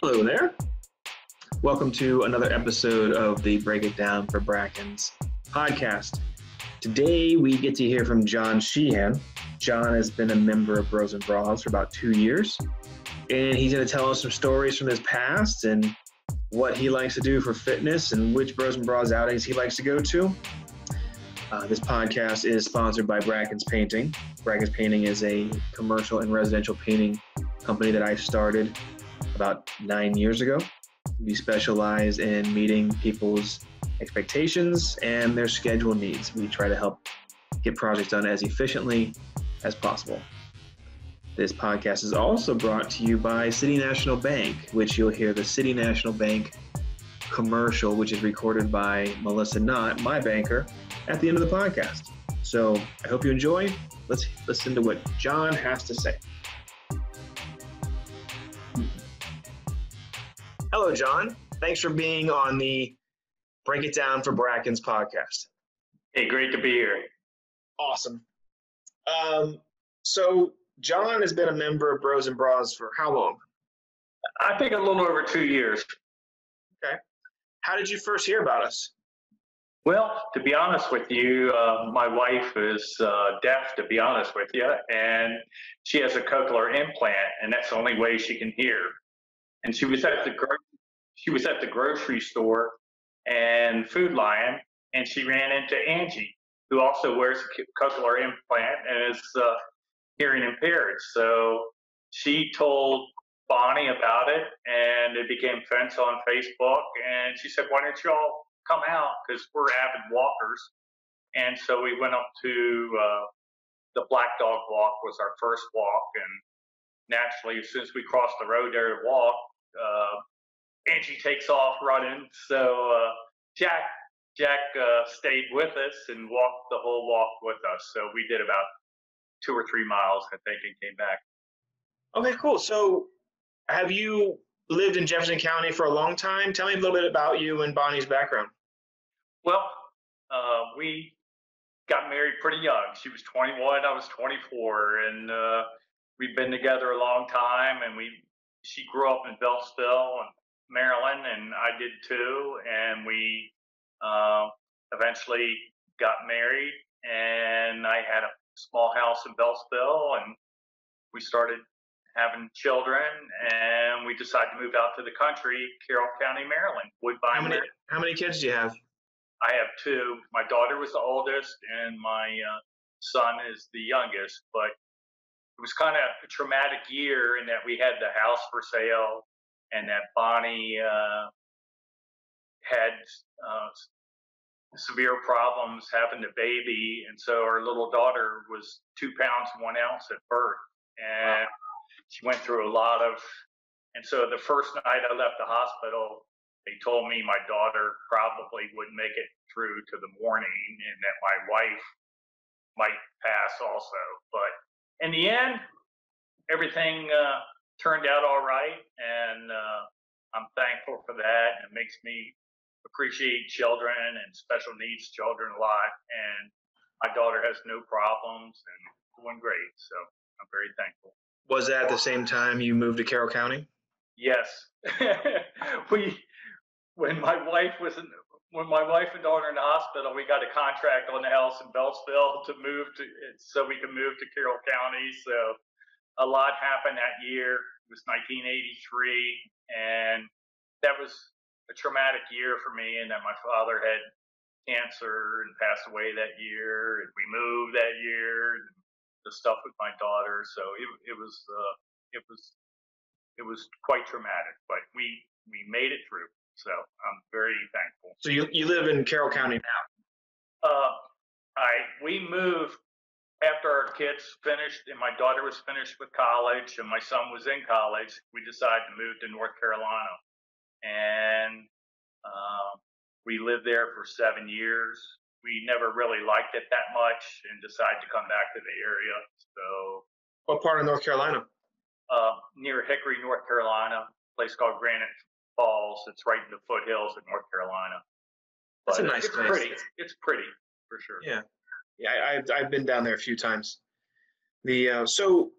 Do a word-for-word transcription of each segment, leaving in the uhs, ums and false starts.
Hello there. Welcome to another episode of the Break It Down for Brackens podcast. Today we get to hear from John Sheehan. John has been a member of Bros and Bras for about two years, and he's going to tell us some stories from his past and what he likes to do for fitness and which Bros and Bras outings he likes to go to. Uh, this podcast is sponsored by Brackens Painting. Brackens Painting is a commercial and residential painting company that I started about nine years ago. We specialize in meeting people's expectations and their schedule needs. We try to help get projects done as efficiently as possible. This podcast is also brought to you by City National Bank, which you'll hear the City National Bank commercial, which is recorded by Melissa Knott, my banker, at the end of the podcast. So I hope you enjoy. Let's listen to what John has to say. Hello, John. Thanks for being on the Break It Down for Brackens podcast. Hey, great to be here. Awesome. Um, so John has been a member of Bros and Bras for how long? I think a little over two years. Okay. How did you first hear about us? Well, to be honest with you, uh, my wife is uh, deaf, to be honest with you, and she has a cochlear implant, and that's the only way she can hear. And she was at the gro- she was at the grocery store and Food Lion, and she ran into Angie, who also wears a cochlear implant and is uh, hearing impaired. So she told Bonnie about it, and it became friends on Facebook. And she said, "Why don't you all come out? Because we're avid walkers." And so we went up to uh, the Black Dog Walk was our first walk, and naturally, since we crossed the road there to walk. Uh, Angie takes off running, so uh, Jack Jack uh, stayed with us and walked the whole walk with us. So we did about two or three miles, I think, and came back. Okay, cool. So have you lived in Jefferson County for a long time? Tell me a little bit about you and Bonnie's background. Well, uh, we got married pretty young. She was twenty-one, I was twenty-four, and uh, we've been together a long time, and we. She grew up in Beltsville, Maryland, and I did too. And we uh, eventually got married, and I had a small house in Beltsville, and we started having children, and we decided to move out to the country, Carroll County, Maryland. Woodbine. How many, how many kids do you have? I have two. My daughter was the oldest, and my uh, son is the youngest, but it was kind of a traumatic year in that we had the house for sale and that Bonnie uh, had uh, severe problems having the baby. And so our little daughter was two pounds, one ounce at birth. And wow. She went through a lot of, and so the first night I left the hospital, they told me my daughter probably wouldn't make it through to the morning and that my wife might pass also, but in the end, everything uh, turned out all right, and uh, I'm thankful for that. It makes me appreciate children and special needs children a lot, and my daughter has no problems and doing great, so I'm very thankful. Was that at the same time you moved to Carroll County? Yes. we, when my wife was in, when my wife and daughter in the hospital, we got a contract on the house in Beltsville to move to, so we could move to Carroll County. So a lot happened that year. It was nineteen eighty-three, and that was a traumatic year for me. And then my father had cancer and passed away that year, and we moved that year. And the stuff with my daughter, so it it was uh, it was it was quite traumatic, but we we made it through. So I'm very thankful. So you you live in Carroll County now? Uh, I we moved after our kids finished, and my daughter was finished with college, and my son was in college. We decided to move to North Carolina, and uh, we lived there for seven years. We never really liked it that much, and decided to come back to the area. So, what part of North Carolina? Uh, near Hickory, North Carolina, a place called Granite Falls. It's right in the foothills of North Carolina. But that's a nice it's place. Pretty. It's pretty, for sure. Yeah, yeah. I, I've I've been down there a few times. The uh, so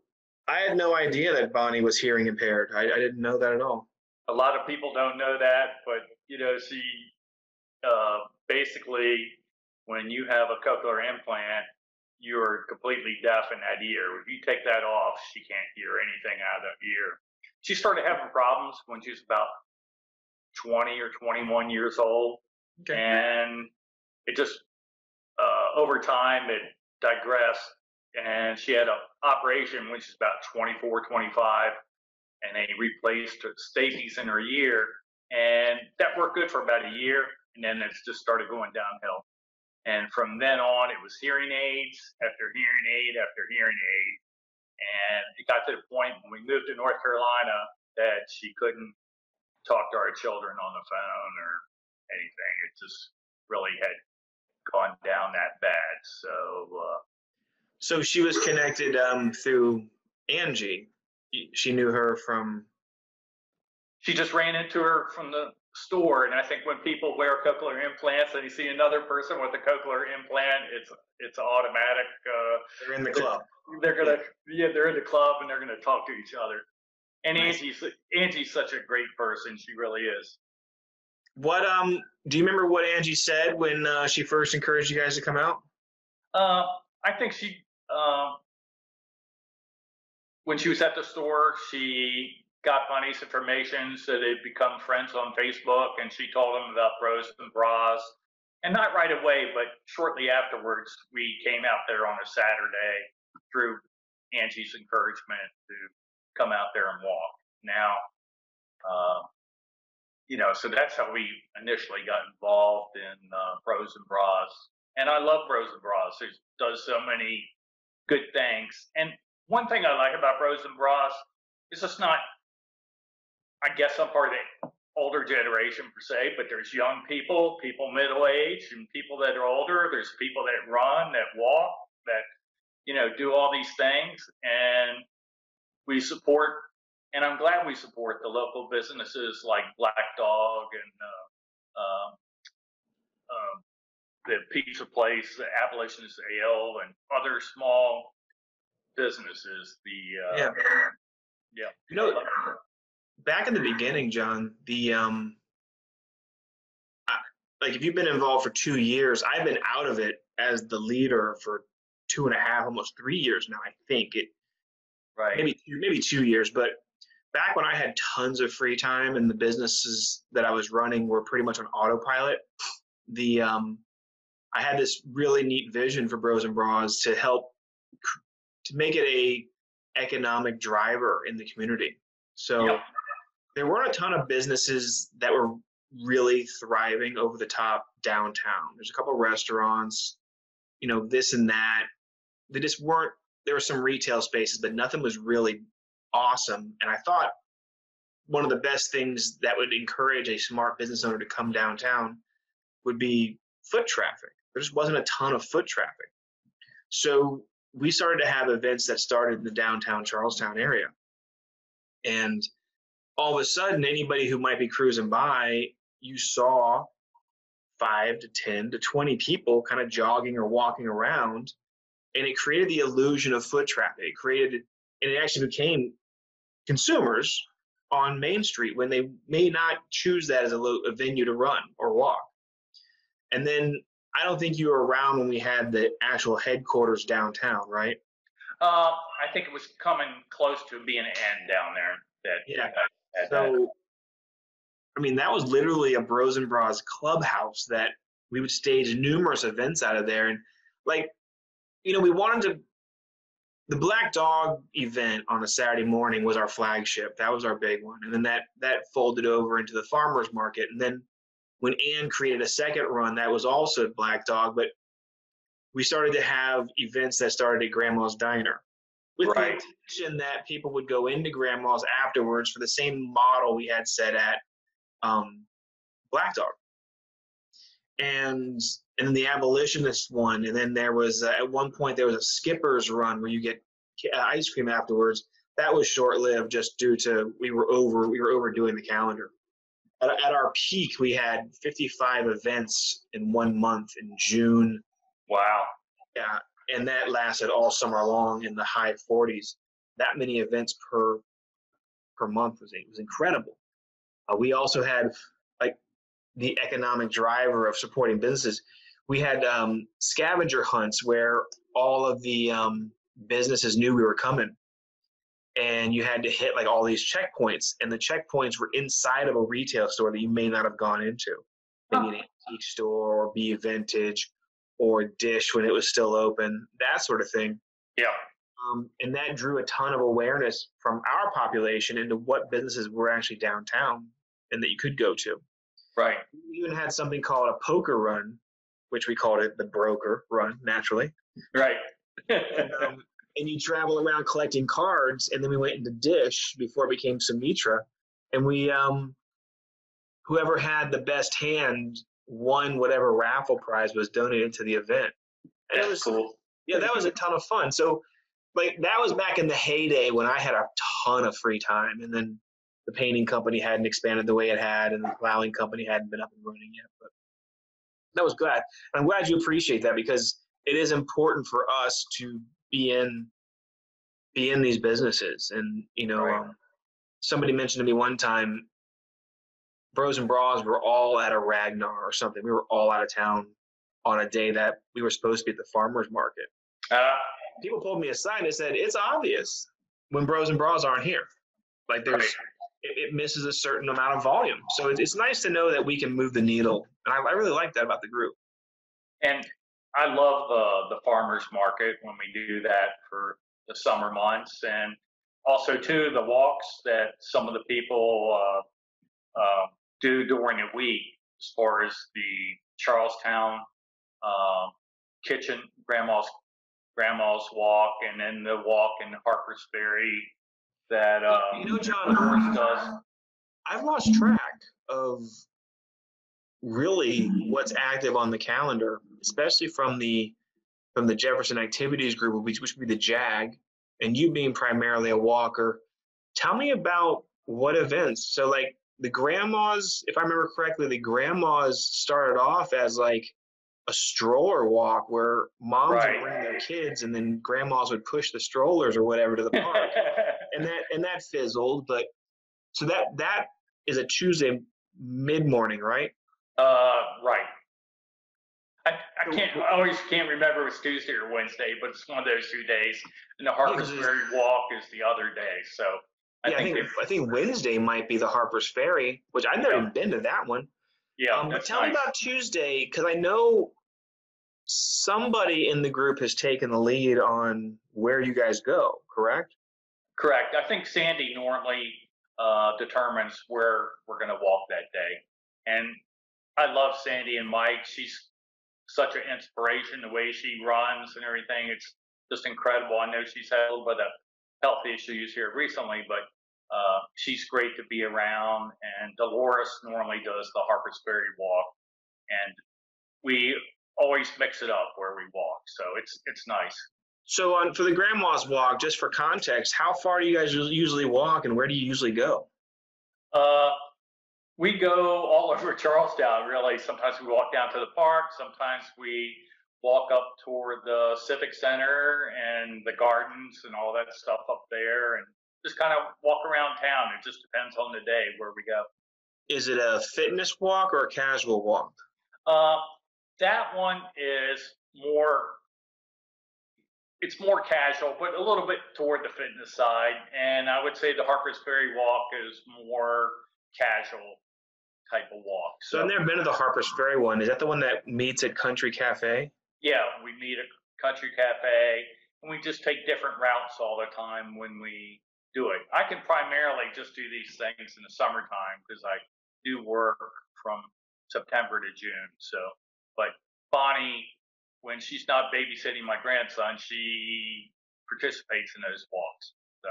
I had no idea that Bonnie was hearing impaired. I, I didn't know that at all. A lot of people don't know that, but, you know, she uh, basically, when you have a cochlear implant, you're completely deaf in that ear. If you take that off, she can't hear anything out of that ear. She started having problems when she was about twenty or twenty-one years old. Okay. And it just, uh, over time, it digressed. And she had an operation when she was about twenty-four, twenty-five. And they replaced stapes in her ear. And that worked good for about a year. And then it's just started going downhill. And from then on, it was hearing aids after hearing aid after hearing aid. And it got to the point when we moved to North Carolina that she couldn't talk to our children on the phone or anything. It just really had gone down that bad. So uh, so she was connected um, through Angie. She knew her from... She just ran into her from the store. And I think when people wear cochlear implants and you see another person with a cochlear implant, it's it's automatic. Uh, they're in the club. They're, they're going to, yeah, they're in the club and they're going to talk to each other. And nice. Angie's, Angie's such a great person. She really is. What, um, do you remember what Angie said when uh, she first encouraged you guys to come out? Uh, I think she, um, when she was at the store, she got Bonnie's information, so they'd become friends on Facebook, and she told them about Bros and Bras. And not right away, but shortly afterwards, we came out there on a Saturday through Angie's encouragement to come out there and walk. Now, uh, you know, so that's how we initially got involved in uh, Bros and Bras. And I love Bros and Bras. It does so many good things. And one thing I like about Bros and Bras is it's not, I guess I'm part of the older generation per se, but there's young people, people middle age, and people that are older. There's people that run, that walk, that, you know, do all these things. And we support, and I'm glad we support the local businesses like Black Dog and uh, uh, uh, the pizza place, the Abolitionist Ale, and other small businesses. The uh, yeah, yeah. You know, back in the beginning, John, the um, I, like if you've been involved for two years, I've been out of it as the leader for two and a half, almost three years now. I think it. Right. Maybe maybe two years, but back when I had tons of free time and the businesses that I was running were pretty much on autopilot, the um, I had this really neat vision for Bros and Bras to help to make it a economic driver in the community. So yep. There weren't a ton of businesses that were really thriving over the top downtown. There's a couple of restaurants, you know, this and that. They just weren't. There were some retail spaces, but nothing was really awesome. And I thought one of the best things that would encourage a smart business owner to come downtown would be foot traffic. There just wasn't a ton of foot traffic. So we started to have events that started in the downtown Charlestown area. And all of a sudden, anybody who might be cruising by, you saw five to ten to twenty people kind of jogging or walking around. And it created the illusion of foot traffic. It created, and it actually became consumers on Main Street when they may not choose that as a, lo- a venue to run or walk. And then I don't think you were around when we had the actual headquarters downtown, right? Uh, I think it was coming close to being an end down there. That, yeah. That, that, so, I mean, that was literally a Bros and Bras clubhouse that we would stage numerous events out of there. And like, you know, we wanted to, the Black Dog event on a Saturday morning was our flagship. That was our big one. And then that that folded over into the farmer's market. And then when Ann created a second run, that was also at Black Dog. But we started to have events that started at Grandma's Diner. With right. the intention that people would go into Grandma's afterwards for the same model we had set at um, Black Dog. And... And then the abolitionist one, and then there was uh, at one point there was a skipper's run where you get ice cream afterwards. That was short-lived, just due to we were over we were overdoing the calendar. At, at our peak, we had fifty-five events in one month in June. Wow. Yeah, and that lasted all summer long in the high forties. That many events per per month was it was incredible. Uh, we also had like the economic driver of supporting businesses. We had um, scavenger hunts where all of the um, businesses knew we were coming, and you had to hit like all these checkpoints, and the checkpoints were inside of a retail store that you may not have gone into. Maybe an antique store, or be vintage, or Dish when it was still open, that sort of thing. Yeah. Um, and that drew a ton of awareness from our population into what businesses were actually downtown and that you could go to. Right. We even had something called a poker run, which we called it the broker run, naturally. Right. and, um, and you travel around collecting cards, and then we went into Dish before it became Sumitra, and we um, whoever had the best hand won whatever raffle prize was donated to the event. And That's it was cool. Yeah, that was a ton of fun. So, like, that was back in the heyday when I had a ton of free time, and then the painting company hadn't expanded the way it had, and the plowing company hadn't been up and running yet. But that was glad. I'm glad you appreciate that, because it is important for us to be in be in these businesses. And you know, right. um, somebody mentioned to me one time, Bros and Bras were all at a Ragnar or something. We were all out of town on a day that we were supposed to be at the farmer's market. Uh, People pulled me aside and said, it's obvious when Bros and Bras aren't here. Like, there's, right. it, it misses a certain amount of volume. So it, it's nice to know that we can move the needle. And I, I really like that about the group. And I love uh, the farmer's market when we do that for the summer months. And also, too, the walks that some of the people uh, uh, do during the week, as far as the Charles Town uh, kitchen, grandma's Grandma's walk, and then the walk in Harpers Ferry that um, you know, John, does. I've lost track of really what's active on the calendar, especially from the from the Jefferson Activities Group, which would be the J A G, and you being primarily a walker. Tell me about what events. So, like the grandmas, if I remember correctly, the grandmas started off as like a stroller walk where moms right. would bring their kids, and then grandmas would push the strollers or whatever to the park. and that and that fizzled. But so that that is a Tuesday mid-morning, right? Uh, right. I, I can't I always can't remember if it's Tuesday or Wednesday, but it's one of those two days. And the Harpers yeah, Ferry walk is the other day. So I yeah, think I think, I think Wednesday might be the Harpers Ferry, which I've never yeah. been to that one. Yeah, um, but tell nice. me about Tuesday, because I know somebody in the group has taken the lead on where you guys go, correct? Correct. I think Sandy normally uh, determines where we're going to walk that day. And I love Sandy and Mike. She's such an inspiration, the way she runs and everything. It's just incredible. I know she's had a little bit of health issues here recently, but Uh, she's great to be around, and Dolores normally does the Harpers Ferry walk, and we always mix it up where we walk, so it's it's nice. So on for the grandma's walk, just for context, how far do you guys usually walk, and where do you usually go? Uh, we go all over Charlestown, really. Sometimes we walk down to the park. Sometimes we walk up toward the Civic Center and the gardens and all that stuff up there, and just kind of walk around town. It just depends on the day where we go. Is it a fitness walk or a casual walk? Uh, that one is more, it's more casual, but a little bit toward the fitness side. And I would say the Harpers Ferry walk is more casual type of walk. So, so I've never been to the Harpers Ferry one. Is that the one that meets at Country Cafe? Yeah, we meet at Country Cafe, and we just take different routes all the time when we do it. I can primarily just do these things in the summertime because I do work from September to June. So, but Bonnie, when she's not babysitting my grandson, she participates in those walks. So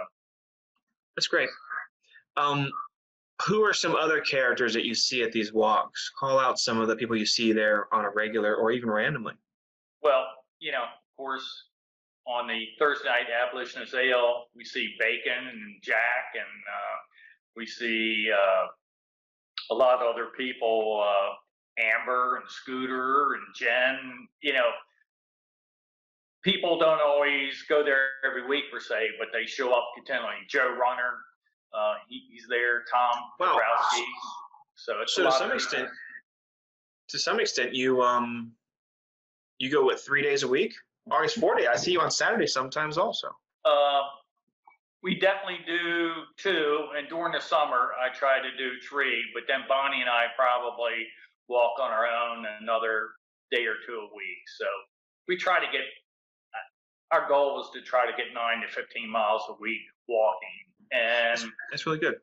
that's great. Um, who are some other characters that you see at these walks? Call out some of the people you see there on a regular or even randomly. Well, you know, of course, on the Thursday night abolitionist ale, we see Bacon and Jack, and uh, we see uh, a lot of other people, uh, Amber and Scooter and Jen. You know, people don't always go there every week per se, but they show up continually. Joe Runner, uh, he, he's there. Tom wow. Dabrowski. So it's so a lot to some of extent. To some extent, you um, you go what three days a week, or it's four days. I see you on Saturday sometimes also. Uh, we definitely do two, and during the summer I try to do three. But then Bonnie and I probably walk on our own another day or two a week. So we try to get. Our goal was to try to get nine to fifteen miles a week walking, and that's, that's really good.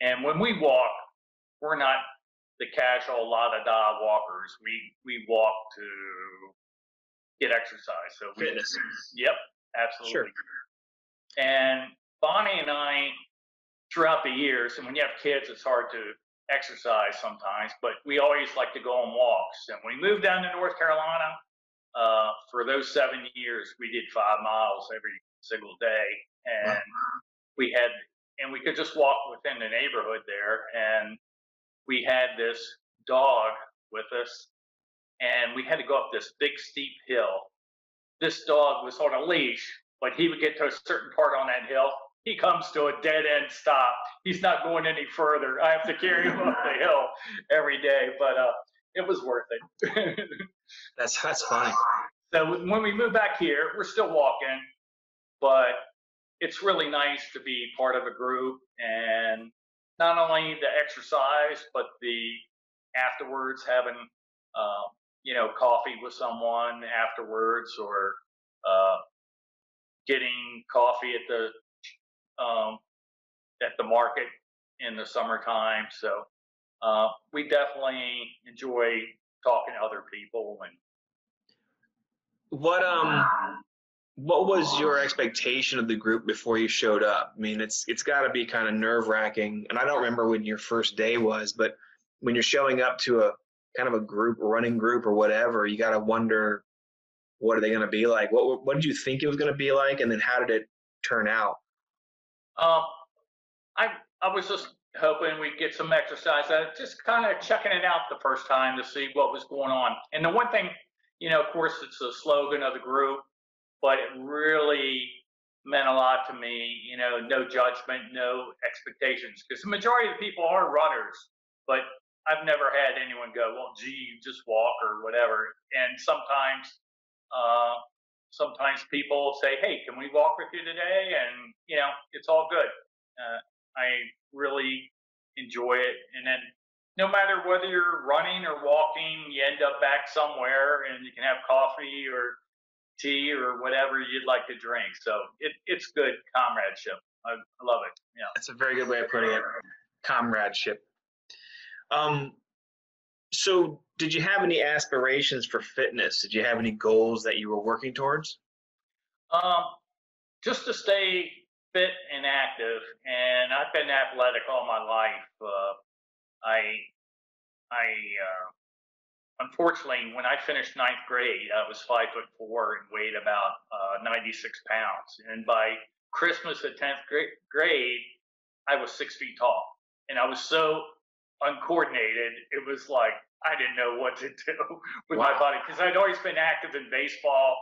And when we walk, we're not the casual la da da walkers. We we walk to get exercise. So we, fitness. Yep, absolutely. Sure. And Bonnie and I, throughout the years, and when you have kids, it's hard to exercise sometimes. But we always like to go on walks. And when we moved down to North Carolina. Uh, for those seven years, we did five miles every single day, and wow. we had, and we could just walk within the neighborhood there. And we had this dog with us, and we had to go up this big steep hill. This dog was on a leash, but he would get to a certain part on that hill. He comes to a dead end stop. He's not going any further. I have to carry him up the hill every day, but uh, it was worth it. That's that's fine. So when we move back here, we're still walking, but it's really nice to be part of a group, and not only the exercise, but the afterwards having, uh, you know, coffee with someone afterwards, or uh, getting coffee at the um, at the market in the summertime. So uh, we definitely enjoy talking to other people. And what um what was your expectation of the group before you showed up? I mean, it's it's got to be kind of nerve-wracking, and I don't remember when your first day was, but when you're showing up to a kind of a group, a running group or whatever, you got to wonder, what are they going to be like? What what did you think it was going to be like, and then how did it turn out? Um, I I was just hoping we'd get some exercise, just kind of checking it out the first time to see what was going on. And the one thing, you know, of course, it's the slogan of the group, but it really meant a lot to me, you know, no judgment, no expectations, because the majority of the people are runners, but I've never had anyone go, well, gee, you just walk or whatever. And sometimes, uh, sometimes people say, hey, can we walk with you today? And, you know, it's all good. Uh, I really enjoy it, and then no matter whether you're running or walking, you end up back somewhere, and you can have coffee or tea or whatever you'd like to drink. So it, it's good comradeship. I, I love it. Yeah, that's a very good way of putting it. Comradeship. Um, so did you have any aspirations for fitness? Did you have any goals that you were working towards? Um, just to stay fit and active, and I've been athletic all my life. Uh, I, I, uh, unfortunately, when I finished ninth grade, I was five foot four and weighed about uh, ninety-six pounds. And by Christmas at tenth gra- grade, I was six feet tall, and I was so uncoordinated. It was like I didn't know what to do with wow. my body, because I'd always been active in baseball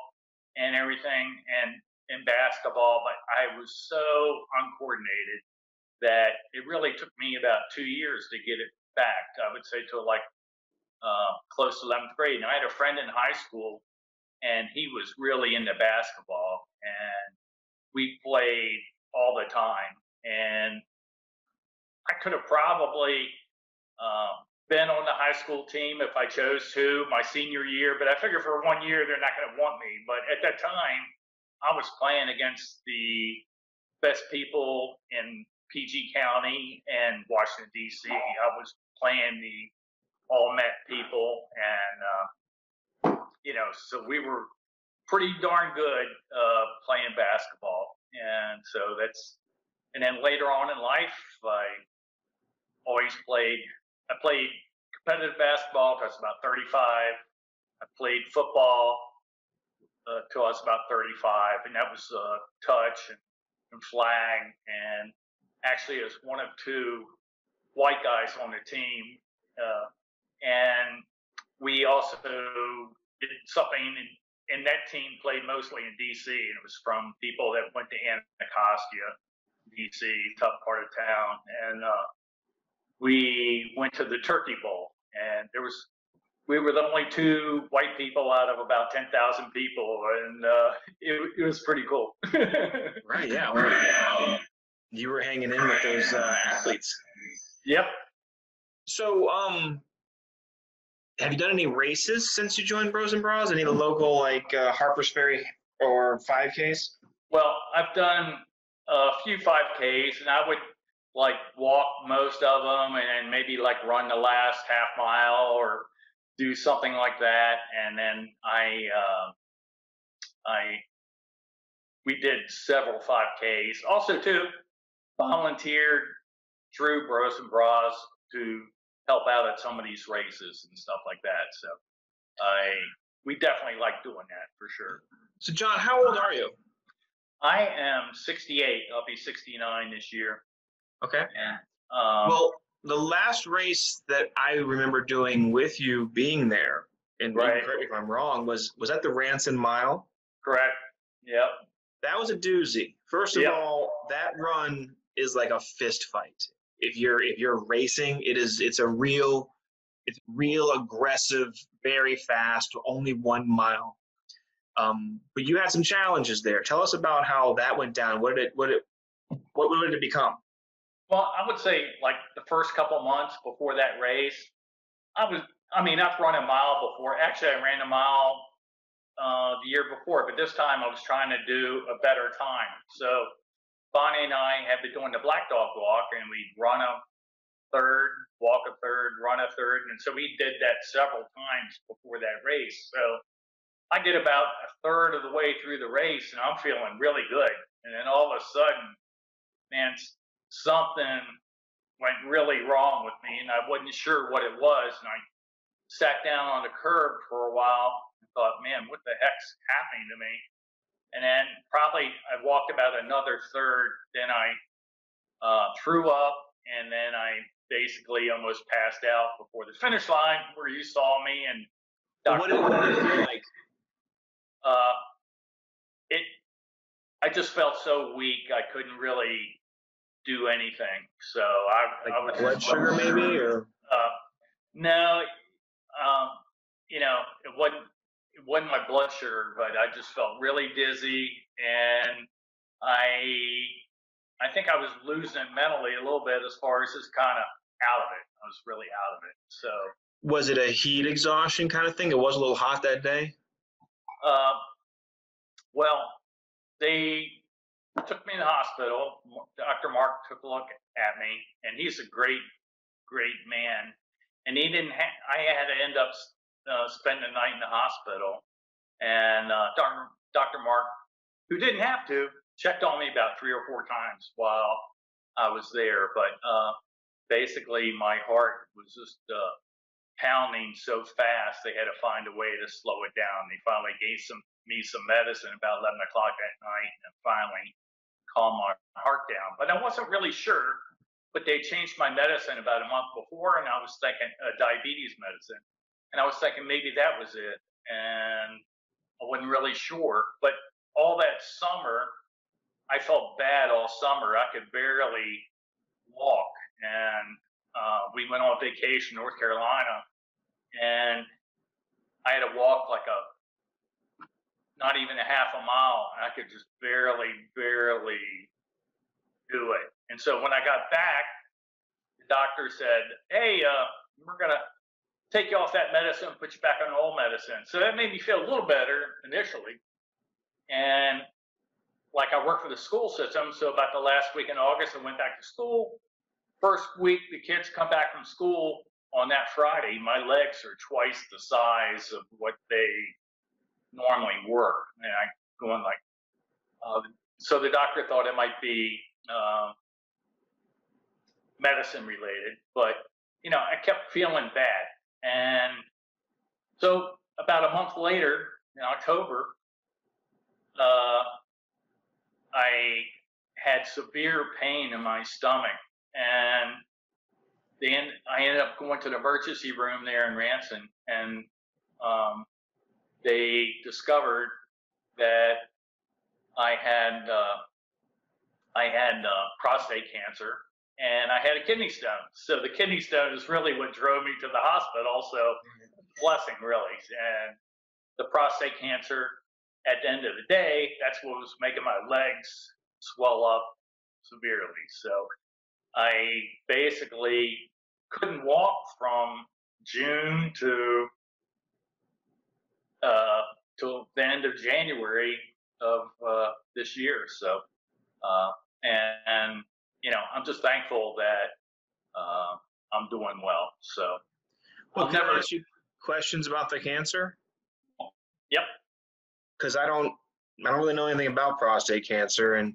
and everything, and in basketball, but I was so uncoordinated that it really took me about two years to get it back. I would say to like uh, close to eleventh grade. And I had a friend in high school, and he was really into basketball, and we played all the time. And I could have probably um, been on the high school team if I chose to my senior year, but I figured for one year they're not going to want me. But at that time, I was playing against the best people in P G County and Washington, D C I was playing the all-met people, and, uh, you know, so we were pretty darn good uh, playing basketball. And so that's – and then later on in life, I always played – I played competitive basketball until I was about thirty-five. I played football until uh, I was about thirty-five, and that was uh, touch and, and flag, and actually it was one of two white guys on the team, uh, and we also did something, and, and that team played mostly in D C, and it was from people that went to Anacostia, D C, tough part of town. And uh, we went to the Turkey Bowl, and there was we were the only two white people out of about ten thousand people, and uh, it, it was pretty cool. Right, yeah. Wow. You were hanging in with those uh, athletes. Yep. So, um, have you done any races since you joined Bros and Bras? Any of the local, like uh, Harpers Ferry or five Ks? Well, I've done a few five Ks, and I would like walk most of them, and maybe like run the last half mile or do something like that. And then I, uh, I, we did several five Ks. Also, too, volunteered through Bros and Bras to help out at some of these races and stuff like that. So I, we definitely like doing that for sure. So John, how old are you? I am sixty-eight. I'll be sixty-nine this year. Okay. And, um, well, the last race that I remember doing with you being there, and right. correct me if I'm wrong, was, was that the Ranson Mile? Correct. Yep. That was a doozy. First of yep. all, that run is like a fist fight. If you're if you're racing, it is it's a real it's real aggressive, very fast, only one mile. Um, but you had some challenges there. Tell us about how that went down. What did it what it what would it become? Well, I would say like the first couple months before that race, I was I mean I've run a mile before. Actually, I ran a mile uh, the year before, but this time I was trying to do a better time. So Bonnie and I had been doing the Black Dog Walk, and we'd run a third, walk a third, run a third. And so we did that several times before that race. So I get about a third of the way through the race, and I'm feeling really good. And then all of a sudden, man, something went really wrong with me, and I wasn't sure what it was. And I sat down on the curb for a while and thought, man, what the heck's happening to me? And then probably I walked about another third, then I uh, threw up, and then I basically almost passed out before the finish line where you saw me. And Doctor What, what did it feel like? Uh, it, I just felt so weak, I couldn't really do anything. So I, like I was blood sugar maybe? or uh, No, um, you know, it wasn't. It wasn't my blood sugar, but I just felt really dizzy, and I I think I was losing it mentally a little bit as far as just kind of out of it. I was really out of it. So was it a heat exhaustion kind of thing? It was a little hot that day? Uh, well, they took me to the hospital. Doctor Mark took a look at me, and he's a great, great man. And he didn't ha- I had to end up Uh, spend the night in the hospital, and uh, Doctor Doctor Mark, who didn't have to, checked on me about three or four times while I was there. But uh, basically, my heart was just uh, pounding so fast they had to find a way to slow it down. They finally gave some me some medicine about eleven o'clock at night, and finally calmed my heart down. But I wasn't really sure. But they changed my medicine about a month before, and I was thinking uh, diabetes medicine. And I was thinking maybe that was it, and I wasn't really sure. But all that summer, I felt bad all summer. I could barely walk, and uh, we went on vacation to North Carolina, and I had to walk like a not even a half a mile, and I could just barely, barely do it. And so when I got back, the doctor said, "Hey, uh, we're gonna take you off that medicine, put you back on old medicine." So that made me feel a little better initially. And like I work for the school system, so about the last week in August, I went back to school. First week, the kids come back from school on that Friday. My legs are twice the size of what they normally were. And I'm going like, uh, so the doctor thought it might be uh, medicine related, but you know, I kept feeling bad. And so about a month later, in October, uh, I had severe pain in my stomach. And then I ended up going to the emergency room there in Ranson. And um, they discovered that I had uh, I had uh, prostate cancer and I had a kidney stone. So the kidney stone is really what drove me to the hospital. So blessing, really. And the prostate cancer, at the end of the day, that's what was making my legs swell up severely. So I basically couldn't walk from June to uh, till the end of January of uh, this year. So, uh, and, and you know, I'm just thankful that uh, I'm doing well. So, well, I'll can never... I ask you questions about the cancer? Yep. Because I don't, I don't really know anything about prostate cancer, and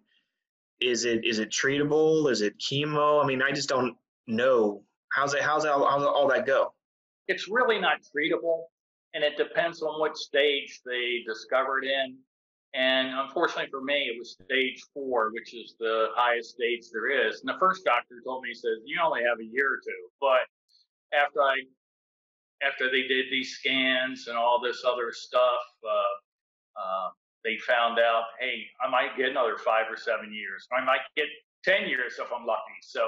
is it is it treatable? Is it chemo? I mean, I just don't know. How's it? How's it? How's all that go? It's really not treatable, and it depends on what stage they discover it in. And unfortunately for me, it was stage four, which is the highest stage there is. And the first doctor told me, he says, you only have a year or two. But after I, after they did these scans and all this other stuff, uh, Uh, they found out, hey, I might get another five or seven years. I might get ten years if I'm lucky. So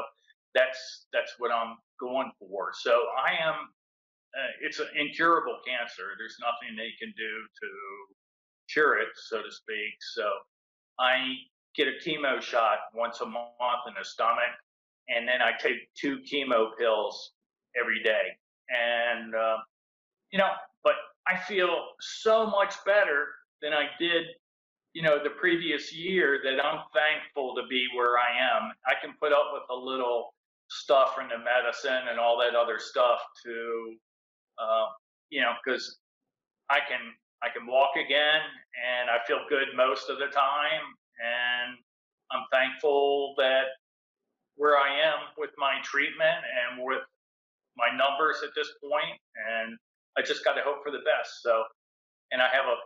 that's that's what I'm going for. So I am. Uh, it's an incurable cancer. There's nothing they can do to cure it, so to speak. So I get a chemo shot once a month in the stomach, and then I take two chemo pills every day. And uh, you know, but I feel so much better than I did, you know, the previous year, that I'm thankful to be where I am. I can put up with a little stuff from the medicine and all that other stuff to, uh, you know, because I can I can walk again and I feel good most of the time. And I'm thankful that where I am with my treatment and with my numbers at this point, and I just got to hope for the best. So, and I have a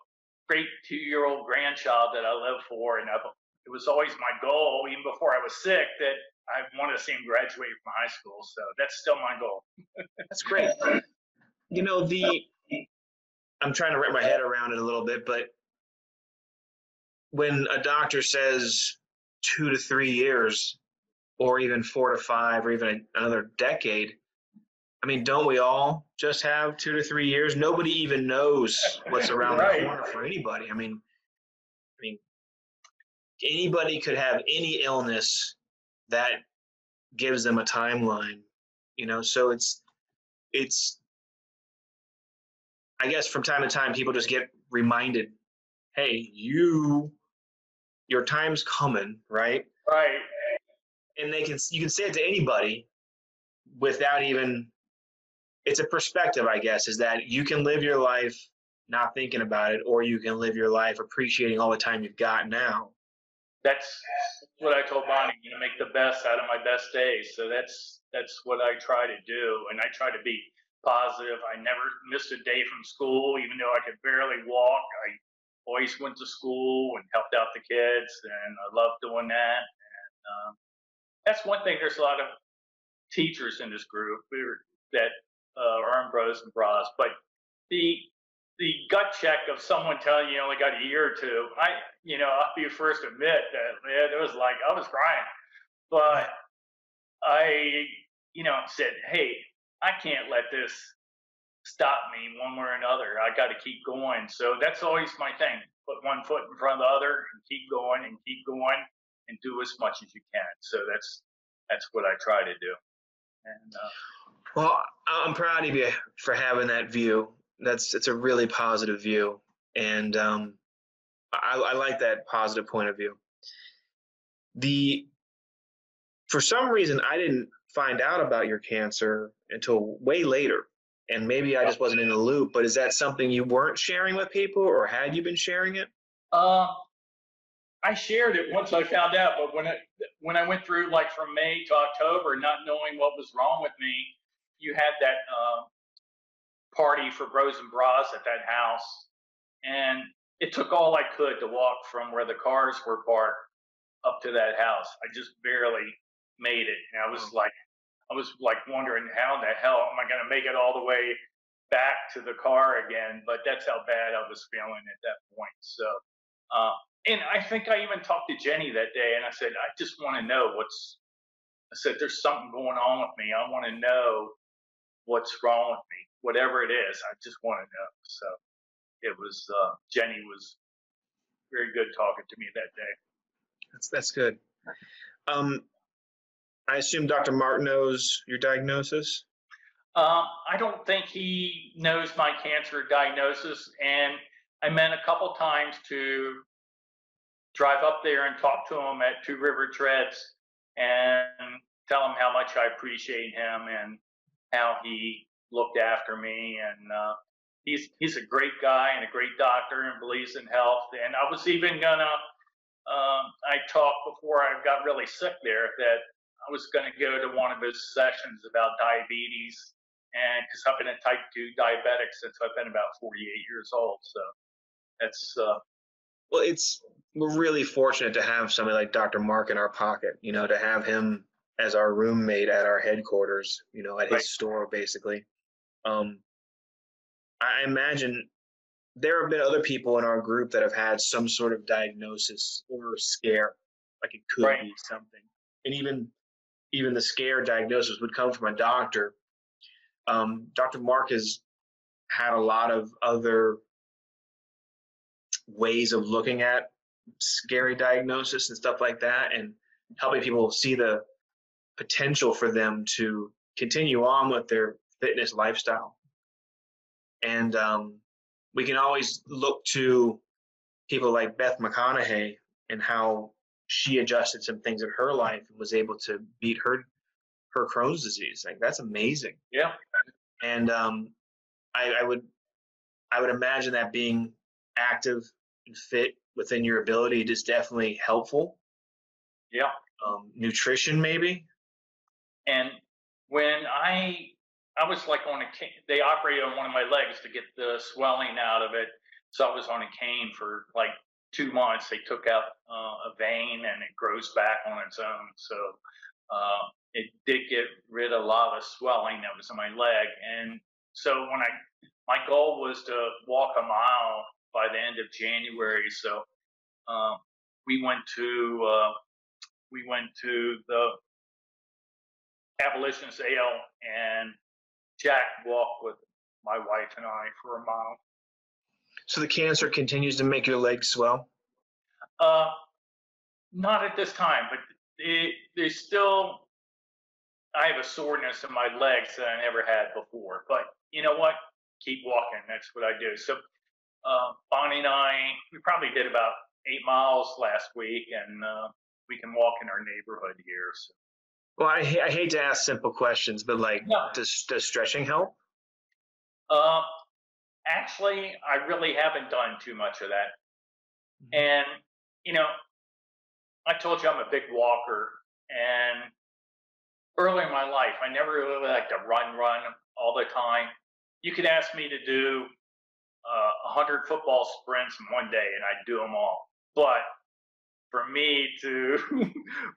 great two-year-old grandchild that I live for, and I've, it was always my goal, even before I was sick, that I wanted to see him graduate from high school. So that's still my goal. That's great. You know, the I'm trying to wrap my head around it a little bit, but when a doctor says two to three years, or even four to five, or even another decade, I mean, don't we all just have two to three years? Nobody even knows what's around right. the corner for anybody. I mean, I mean, anybody could have any illness that gives them a timeline, you know. So it's, it's, I guess from time to time, people just get reminded, hey, you, your time's coming, right? Right. And they can, you can say it to anybody without even. It's a perspective, I guess, is that you can live your life not thinking about it, or you can live your life appreciating all the time you've got now. That's what I told Bonnie, you know, make the best out of my best days. So that's that's what I try to do, and I try to be positive. I never missed a day from school, even though I could barely walk. I always went to school and helped out the kids, and I love doing that. And um, that's one thing. There's a lot of teachers in this group that Uh, or on Bros and Bras, but the the gut check of someone telling you only got a year or two, I, you know, I'll be first to admit that, man, it was like, I was crying. But I, you know, said, hey, I can't let this stop me one way or another. I got to keep going. So that's always my thing. Put one foot in front of the other and keep going and keep going and do as much as you can. So that's, that's what I try to do. And, uh, well, I'm proud of you for having that view. That's it's a really positive view, and um, I, I like that positive point of view. The for some reason I didn't find out about your cancer until way later, and maybe I just wasn't in the loop. But is that something you weren't sharing with people, or had you been sharing it? Uh, I shared it once I found out, but when it when I went through like from May to October, not knowing what was wrong with me. You had that uh, party for Bros and Bras at that house, and it took all I could to walk from where the cars were parked up to that house. I just barely made it, and I was like, I was like wondering how in the hell am I going to make it all the way back to the car again? But that's how bad I was feeling at that point. So uh, And I think I even talked to Jenny that day, and I said, I just want to know what's, I said, there's something going on with me. I want to know what's wrong with me, whatever it is. I just want to know. So it was, uh, Jenny was very good talking to me that day. That's, that's good. Um, I assume Doctor Mark knows your diagnosis? Uh, I don't think he knows my cancer diagnosis. And I meant a couple times to drive up there and talk to him at Two River Treads and tell him how much I appreciate him and how he looked after me. And uh, he's, he's a great guy and a great doctor and believes in health. And I was even gonna, Um, I talked before I got really sick there that I was going to go to one of his sessions about diabetes, and because I've been a type two diabetic since I've been about forty-eight years old. So that's, uh, well, it's, we're really fortunate to have somebody like Doctor Mark in our pocket, you know, to have him as our roommate at our headquarters, you know, at right. his store, basically. Um, I imagine there have been other people in our group that have had some sort of diagnosis or scare, like it could right. be something. And even even the scare diagnosis would come from a doctor. Um, Doctor Mark has had a lot of other ways of looking at scary diagnosis and stuff like that, and helping people see the potential for them to continue on with their fitness lifestyle. And um, we can always look to people like Beth McConaughey and how she adjusted some things in her life and was able to beat her her Crohn's disease. Like, that's amazing. Yeah. And um, I, I would I would imagine that being active and fit within your ability is definitely helpful. Yeah. Um, nutrition, maybe. And when I I was like on a cane. They operated on one of my legs to get the swelling out of it. So I was on a cane for like two months. They took out uh, a vein and it grows back on its own. So uh, it did get rid of a lot of swelling that was in my leg. And so when I, my goal was to walk a mile by the end of January. So uh, we went to, uh, we went to the abolitionist ale, and Jack walked with my wife and I for a mile. So the cancer continues to make your legs swell? Uh, not at this time, but it, there's still, I have a soreness in my legs that I never had before. But you know what? Keep walking. That's what I do. So uh, Bonnie and I, we probably did about eight miles last week, and uh, we can walk in our neighborhood here. So. Well, I, I hate to ask simple questions, but like, yeah. does, does stretching help? Uh, actually, I really haven't done too much of that. Mm-hmm. And, you know, I told you I'm a big walker. And early in my life, I never really liked to run, run all the time. You could ask me to do uh, one hundred football sprints in one day, and I'd do them all. But for me to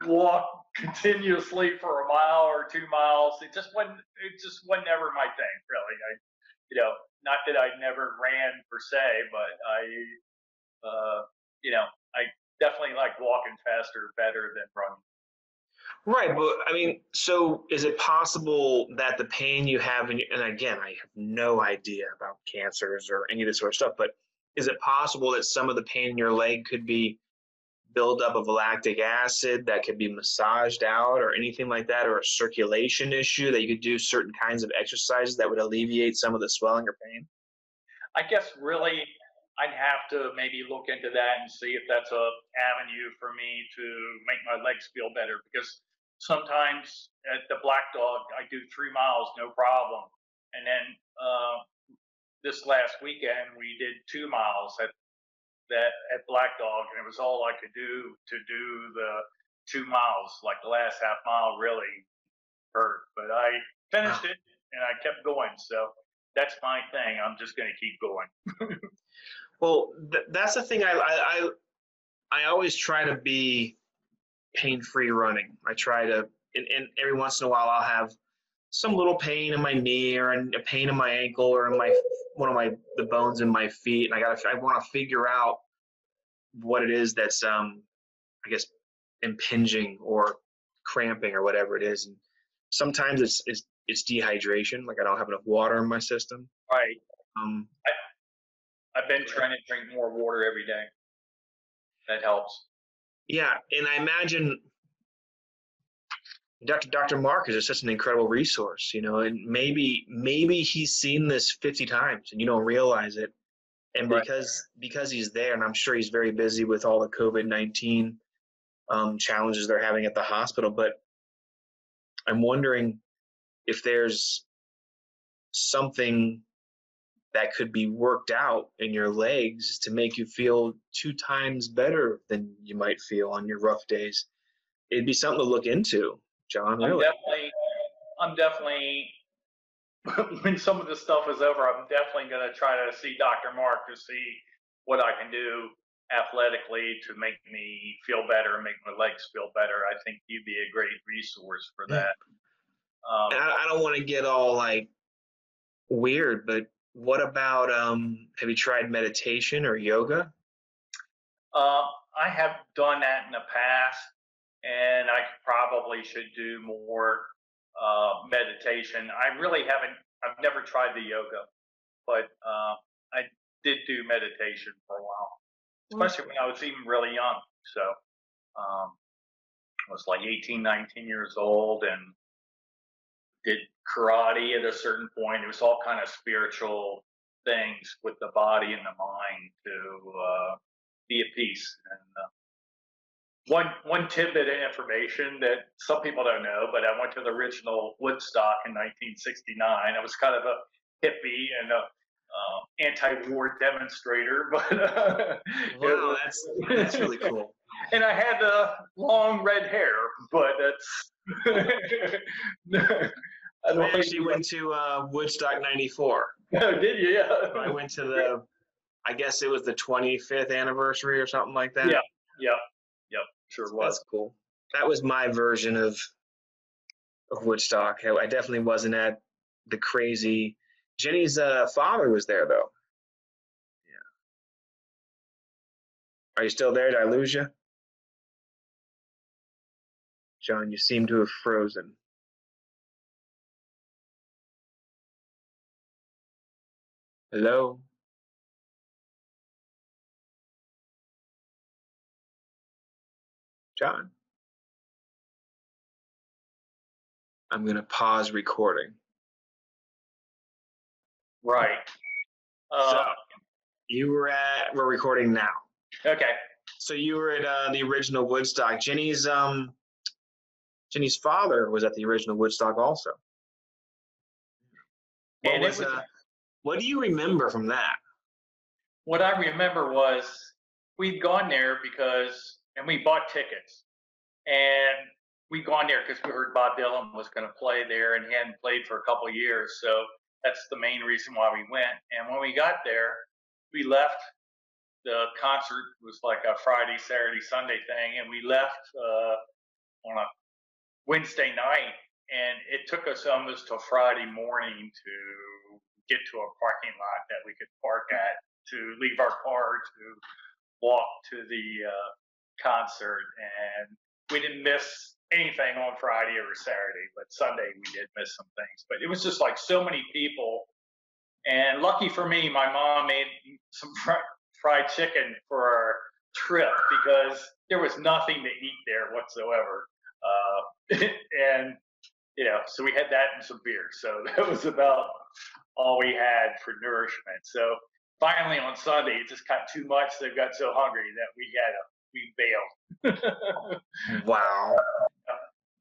walk continuously for a mile or two miles, it just wasn't, it just was never my thing, really. I, you know, not that I never ran per se, but I, uh, you know, I definitely like walking faster better than running. Right. Well, I mean, so is it possible that the pain you have, in, and again, I have no idea about cancers or any of this sort of stuff, but is it possible that some of the pain in your leg could be buildup of lactic acid that could be massaged out or anything like that, or a circulation issue that you could do certain kinds of exercises that would alleviate some of the swelling or pain? I guess really I'd have to maybe look into that and see if that's a avenue for me to make my legs feel better, because sometimes at the Black Dog I do three miles no problem, and then uh, this last weekend we did two miles at that at Black Dog, and it was all I could do to do the two miles. Like the last half mile really hurt, but I finished it and I kept going. So that's my thing. I'm just going to keep going. Well, th that's the thing. I, I, I always try to be pain-free running. I try to, and, and every once in a while I'll have some little pain in my knee or a pain in my ankle or in my one of my the bones in my feet, and I gotta I want to figure out what it is that's, um, I guess, impinging or cramping or whatever it is. And sometimes it's, it's, it's dehydration. Like I don't have enough water in my system. Right. Um, I, I've been trying to drink more water every day. That helps. Yeah. And I imagine Doctor Doctor Mark is just such an incredible resource, you know, and maybe, maybe he's seen this fifty times and you don't realize it. And because, right. because he's there, and I'm sure he's very busy with all the COVID nineteen um, challenges they're having at the hospital, but I'm wondering if there's something that could be worked out in your legs to make you feel two times better than you might feel on your rough days. It'd be something to look into, John. Really. I'm definitely, I'm definitely, when some of this stuff is over, I'm definitely going to try to see Doctor Mark to see what I can do athletically to make me feel better and make my legs feel better. I think you'd be a great resource for that. Um, I, I don't want to get all like weird, but what about, um, have you tried meditation or yoga? Uh, I have done that in the past. And I probably should do more uh, meditation. I really haven't, I've never tried the yoga, but uh, I did do meditation for a while, especially when I was even really young. So um, I was like eighteen, nineteen years old and did karate at a certain point. It was all kind of spiritual things with the body and the mind to uh, be at peace. And uh, One one tidbit of information that some people don't know, but I went to the original Woodstock in nineteen sixty-nine. I was kind of a hippie and a uh, anti-war demonstrator, but uh, wow, that's that's really cool. And I had uh, long red hair, but that's. I, I actually went to uh, Woodstock ninety-four. Oh, did you? Yeah. So I went to the, I guess it was the twenty-fifth anniversary or something like that. Yeah. Yeah. Sure was. That's cool. That was my version of of Woodstock. I definitely wasn't at the crazy. Jenny's uh, father was there though. Yeah. Are you still there? Did I lose you, John? You seem to have frozen. Hello. John. I'm going to pause recording. Right. Uh, so you were at, we're recording now. Okay. So you were at uh, the original Woodstock. Jenny's, um, Jenny's father was at the original Woodstock also. What, and was, it was, uh, what do you remember from that? What I remember was we'd gone there because and we bought tickets, and we'd gone there because we heard Bob Dylan was going to play there, and he hadn't played for a couple of years, so that's the main reason why we went. And when we got there, we left. The concert was like a Friday, Saturday, Sunday thing, and we left uh, on a Wednesday night, and it took us almost till Friday morning to get to a parking lot that we could park at, to leave our car, to walk to the uh, concert, and we didn't miss anything on Friday or Saturday, but Sunday we did miss some things. But it was just like so many people, and lucky for me, my mom made some fr fried chicken for our trip because there was nothing to eat there whatsoever, uh, and you know, so we had that and some beer, so that was about all we had for nourishment. So finally on Sunday, it just got too much. They got so hungry that we had a we bailed. Wow.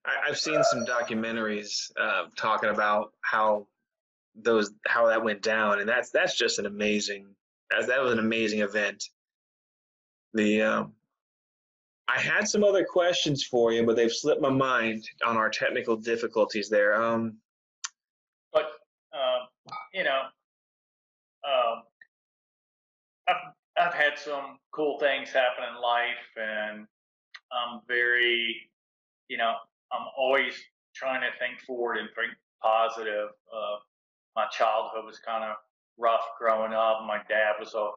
I, I've seen some documentaries uh, talking about how those how that went down, and that's that's just an amazing that, that was an amazing event. The um, I had some other questions for you, but they've slipped my mind on our technical difficulties there. Um, but uh, you know, um, I've, I've had some cool things happen in life, and I'm very, you know, I'm always trying to think forward and think positive. Uh, my childhood was kind of rough growing up. My dad was a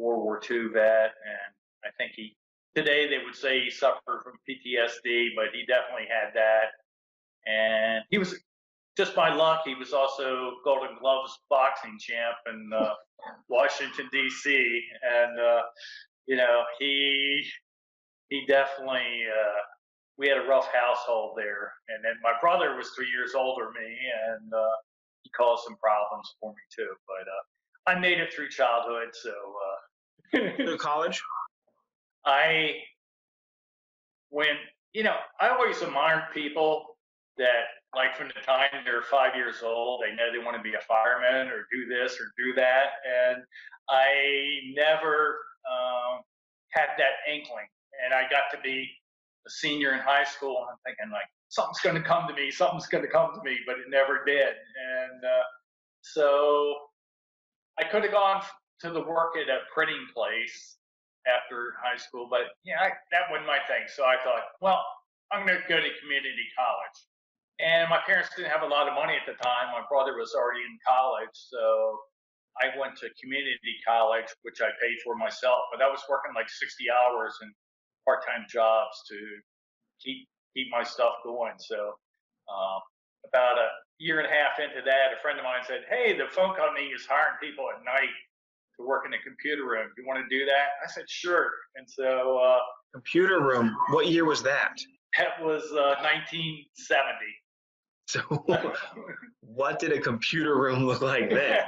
World War Two vet, and I think he, today they would say he suffered from P T S D, but he definitely had that. And he was, just by luck, he was also Golden Gloves boxing champ in uh, Washington, D C And, uh, you know, he he definitely, uh, we had a rough household there. And then my brother was three years older than me, and uh, he caused some problems for me, too. But uh, I made it through childhood, so. Uh, through college? I, when, you know, I always admired people that, like, from the time they're five years old, they know they want to be a fireman or do this or do that. And I never um, had that inkling. And I got to be a senior in high school, and I'm thinking, like, something's going to come to me, something's going to come to me, but it never did. And uh, so I could have gone to the work at a printing place after high school, but yeah, I, that wasn't my thing. So I thought, well, I'm going to go to community college. And my parents didn't have a lot of money at the time. My brother was already in college, so I went to community college, which I paid for myself. But I was working like sixty hours and part-time jobs to keep keep my stuff going. So uh, about a year and a half into that, a friend of mine said, "Hey, the phone company is hiring people at night to work in a computer room. You want to do that?" I said, "Sure." And so uh, computer room. What year was that? That was uh, nineteen seventy. So what did a computer room look like then?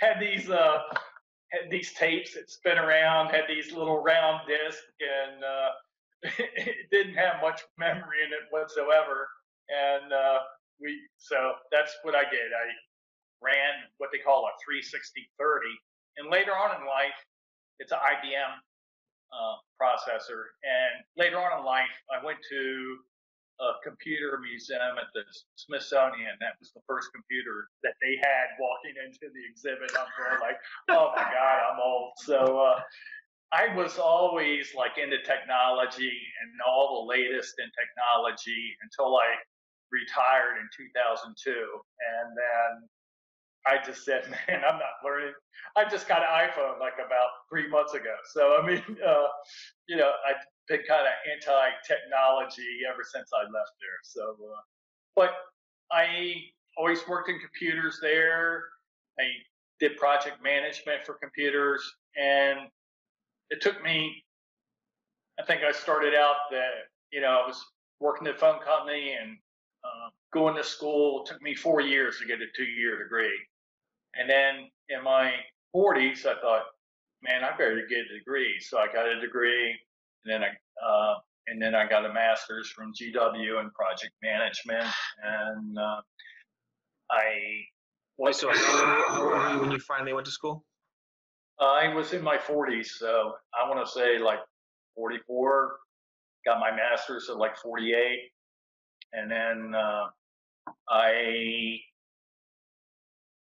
Had these uh, had these tapes that spin around, had these little round discs, and uh, it didn't have much memory in it whatsoever. And uh, we so that's what I did. I ran what they call a three sixty thirty, and later on in life, it's an I B M uh, processor. And later on in life, I went to a computer museum at the Smithsonian. That was the first computer that they had walking into the exhibit. I'm there like, oh my God, I'm old. So uh, I was always like into technology and all the latest in technology until I retired in two thousand two. And then I just said, man, I'm not learning. I just got an iPhone like about three months ago. So, I mean, uh, you know, I been kind of anti-technology ever since I left there. So, uh, but I always worked in computers there. I did project management for computers, and it took me, I think I started out that, you know, I was working at a phone company and uh, going to school. It took me four years to get a two-year degree. And then in my forties, I thought, man, I better get a degree. So I got a degree. And then I uh, and then I got a master's from G W in project management, and uh, I. Wait, so how old were you when you finally went to school? I was in my forties, so I want to say like forty-four. Got my master's at like forty-eight, and then uh, I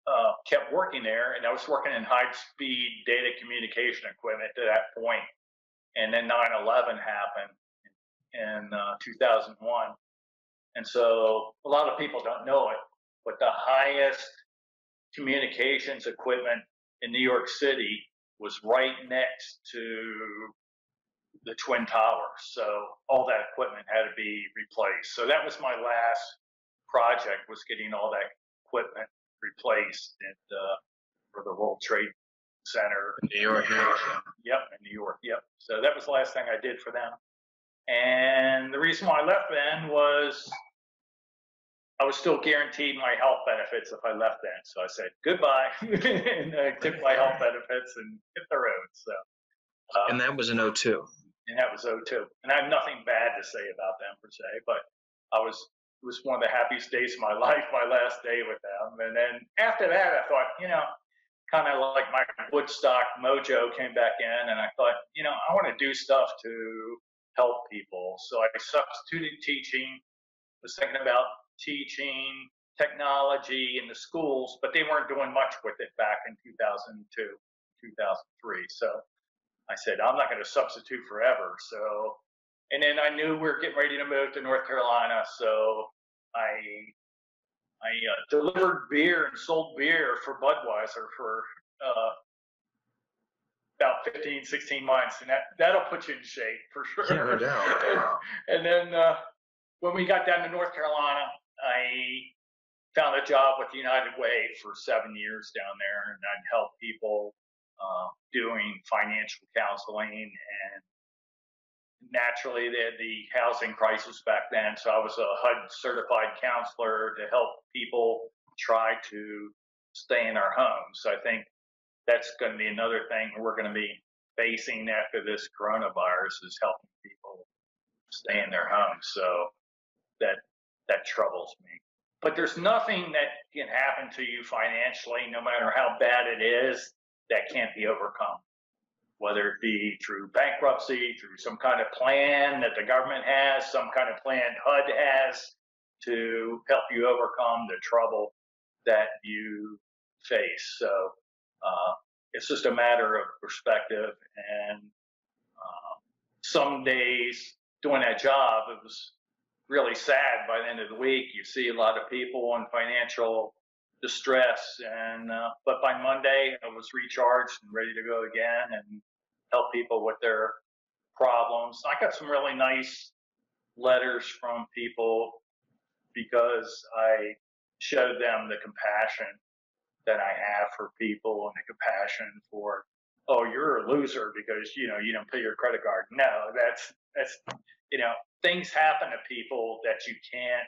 uh, kept working there, and I was working in high-speed data communication equipment at that point. And then nine eleven happened in uh, two thousand one. And so a lot of people don't know it, but the highest communications equipment in New York City was right next to the Twin Towers. So all that equipment had to be replaced. So that was my last project, was getting all that equipment replaced at, uh, for the World Trade Center in New York. New York. Yep, in New York. Yep. So that was the last thing I did for them. And the reason why I left then was I was still guaranteed my health benefits if I left then. So I said goodbye and I took my health benefits and hit the road. So. Um, and that was in oh two. And that was oh two. And I have nothing bad to say about them per se, but I was it was one of the happiest days of my life. My last day with them. And then after that, I thought, you know. Kind of like my Woodstock mojo came back in, and I thought, you know, I want to do stuff to help people. So I substituted teaching, was thinking about teaching technology in the schools, but they weren't doing much with it back in two thousand two, two thousand three. So I said, I'm not going to substitute forever. So, and then I knew we were getting ready to move to North Carolina. So I I uh, delivered beer and sold beer for Budweiser for uh, about fifteen, sixteen months, and that, that'll put you in shape for sure. Yeah, no doubt. Wow. And then uh, when we got down to North Carolina, I found a job with United Way for seven years down there, and I'd help people uh, doing financial counseling. And naturally, they had the housing crisis back then, so I was a H U D certified counselor to help people try to stay in their homes. So I think that's going to be another thing we're going to be facing after this coronavirus, is helping people stay in their homes. So that that troubles me. But there's nothing that can happen to you financially, no matter how bad it is, that can't be overcome. Whether it be through bankruptcy, through some kind of plan that the government has, some kind of plan H U D has to help you overcome the trouble that you face. So uh, it's just a matter of perspective. And uh, some days doing that job, it was really sad. By the end of the week, you see a lot of people in financial distress, and uh, but by Monday I was recharged and ready to go again and help people with their problems. I got some really nice letters from people because I showed them the compassion that I have for people, and the compassion for, oh, you're a loser because, you know, you don't pay your credit card. No, that's that's you know, things happen to people that you can't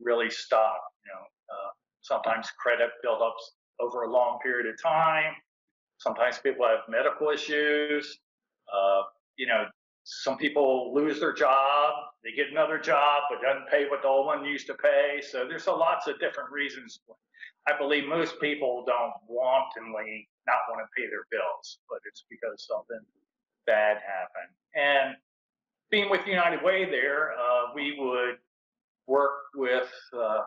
really stop, you know. Uh, sometimes credit buildups over a long period of time. Sometimes people have medical issues. Uh, you know, some people lose their job, they get another job, but doesn't pay what the old one used to pay. So there's a lots of different reasons. I believe most people don't wantonly not want to pay their bills, but it's because something bad happened. And being with United Way there, uh, we would work with uh,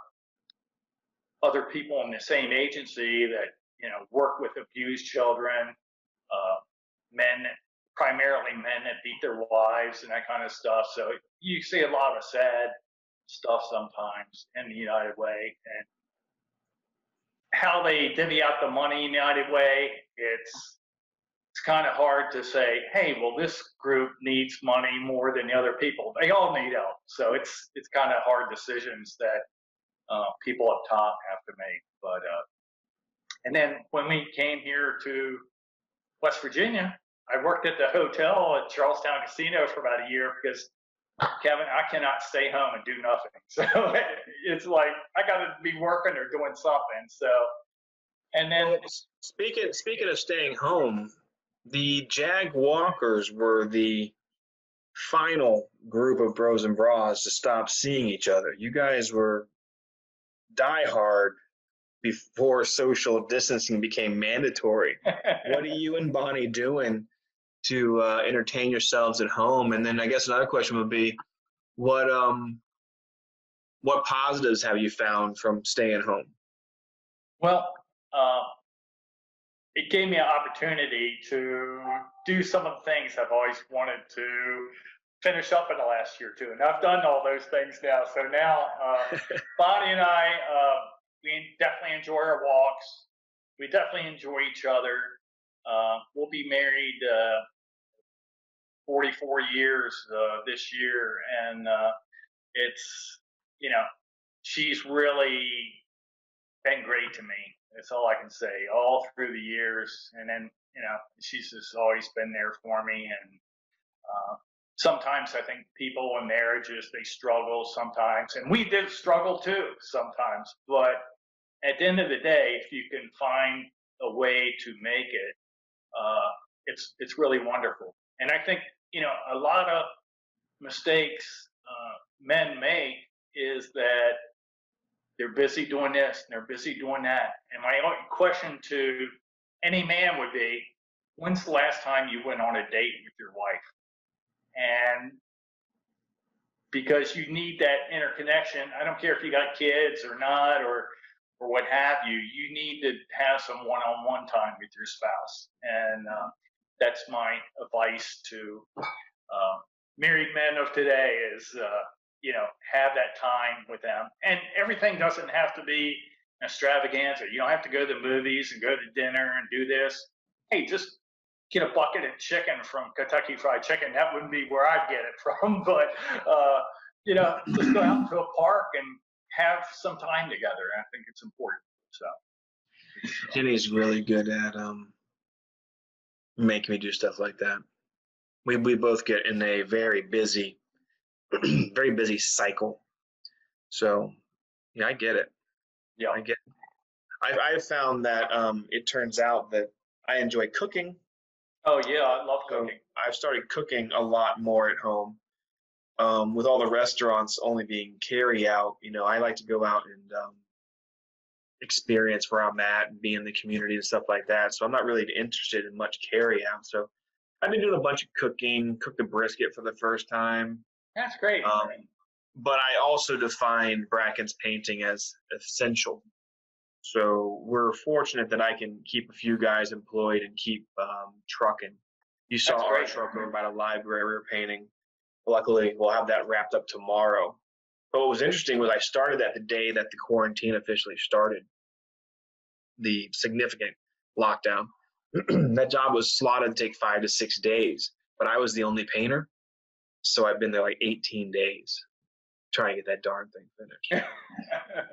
other people in the same agency that, you know, work with abused children, uh, men, primarily men that beat their wives and that kind of stuff. So you see a lot of sad stuff sometimes in the United Way. And how they divvy out the money in the United Way, it's it's kind of hard to say, hey, well, this group needs money more than the other people. They all need help. So it's it's kind of hard decisions that Uh, people up top have to make. But uh, and then when we came here to West Virginia, I worked at the hotel at Charles Town Casino for about a year because, Kevin, I cannot stay home and do nothing. So it's like I got to be working or doing something. So, and then speaking speaking of staying home, the JAG walkers were the final group of Bros and Bras to stop seeing each other. You guys were diehard before social distancing became mandatory. What are you and Bonnie doing to uh, entertain yourselves at home? And then I guess another question would be, what um what positives have you found from staying home? Well, uh, it gave me an opportunity to do some of the things I've always wanted to finish up in the last year or two, and I've done all those things now. So now, uh, Bonnie and I, uh, we definitely enjoy our walks. We definitely enjoy each other. Uh, we'll be married uh, forty-four years uh, this year, and uh, it's, you know, she's really been great to me. That's all I can say, all through the years. And then, you know, she's just always been there for me. And uh, sometimes I think people in marriages, they struggle sometimes, and we did struggle too sometimes, but at the end of the day, if you can find a way to make it, uh, it's it's really wonderful. And I think, you know, a lot of mistakes uh, men make is that they're busy doing this and they're busy doing that. And my only question to any man would be, when's the last time you went on a date with your wife? And because you need that interconnection, I don't care if you got kids or not, or or what have you, you need to have some one-on-one time with your spouse. And uh, that's my advice to uh, married men of today is, uh, you know, have that time with them. And everything doesn't have to be extravaganza. You don't have to go to the movies and go to dinner and do this. Hey, just get a bucket of chicken from Kentucky Fried Chicken. That wouldn't be where I'd get it from, but, uh, you know, just go out to a park and have some time together. I think it's important. So, so. Jenny's really good at um, making me do stuff like that. We, we both get in a very busy, very busy cycle. So, yeah, I get it. Yeah, I get it. I've, I've found that um, it turns out that I enjoy cooking. Oh, yeah, I love cooking. So I've started cooking a lot more at home. Um, with all the restaurants only being carry out, you know, I like to go out and um, experience where I'm at and be in the community and stuff like that. So I'm not really interested in much carry out. So I've been doing a bunch of cooking, cooked a brisket for the first time. That's great. Um, but I also define Brackens Painting as essential. So we're fortunate that I can keep a few guys employed and keep um, trucking. You saw our truck over by the library we were painting. Luckily, we'll have that wrapped up tomorrow. But what was interesting was I started that the day that the quarantine officially started, the significant lockdown. That job was slotted to take five to six days, but I was the only painter. So I've been there like eighteen days trying to get that darn thing finished.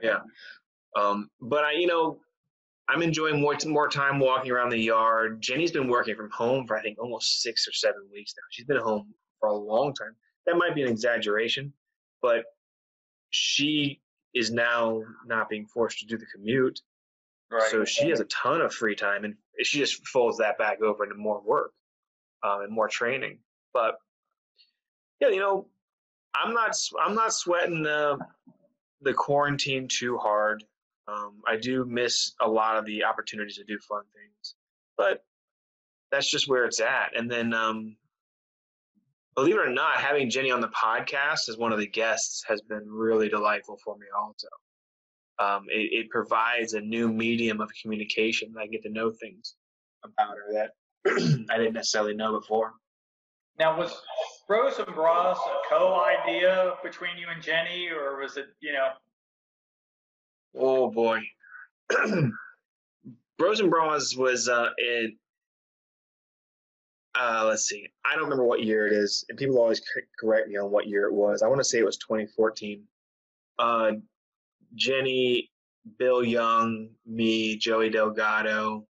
Yeah. Um, but I, you know, I'm enjoying more, more time walking around the yard. Jenny's been working from home for, I think, almost six or seven weeks now. She's been home for a long time. That might be an exaggeration, but she is now not being forced to do the commute. Right. So she has a ton of free time, and she just folds that back over into more work um, and more training. But yeah, you know, I'm not, I'm not sweating the, the quarantine too hard. Um, I do miss a lot of the opportunities to do fun things, but that's just where it's at. And then, um, believe it or not, having Jenny on the podcast as one of the guests has been really delightful for me also. Um, it, it provides a new medium of communication. I get to know things about her that I didn't necessarily know before. Now, was Bros and Bras a co-idea between you and Jenny, or was it, you know? Oh, boy. Bros and Bras was uh, in, uh, let's see, I don't remember what year it is, and people always correct me on what year it was. I want to say it was twenty fourteen. Uh, Jenny, Bill Young, me, Joey Delgado,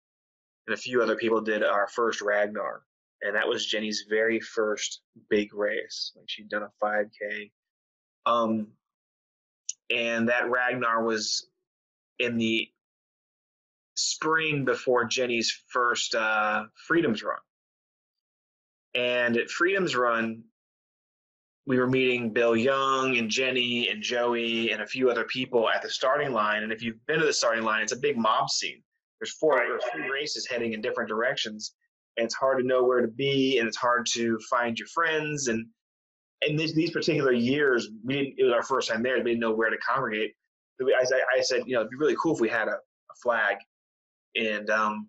and a few other people did our first Ragnar, and that was Jenny's very first big race. Like, she'd done a five K. Um, and that Ragnar was in the spring before Jenny's first uh, Freedoms Run. And at Freedoms Run, we were meeting Bill Young and Jenny and Joey and a few other people at the starting line. And if you've been to the starting line, it's a big mob scene. There's four or three races heading in different directions, and it's hard to know where to be, and it's hard to find your friends. And in this, these particular years, we didn't, it was our first time there. We didn't know where to congregate. I, I said, you know, it'd be really cool if we had a, a flag. And um,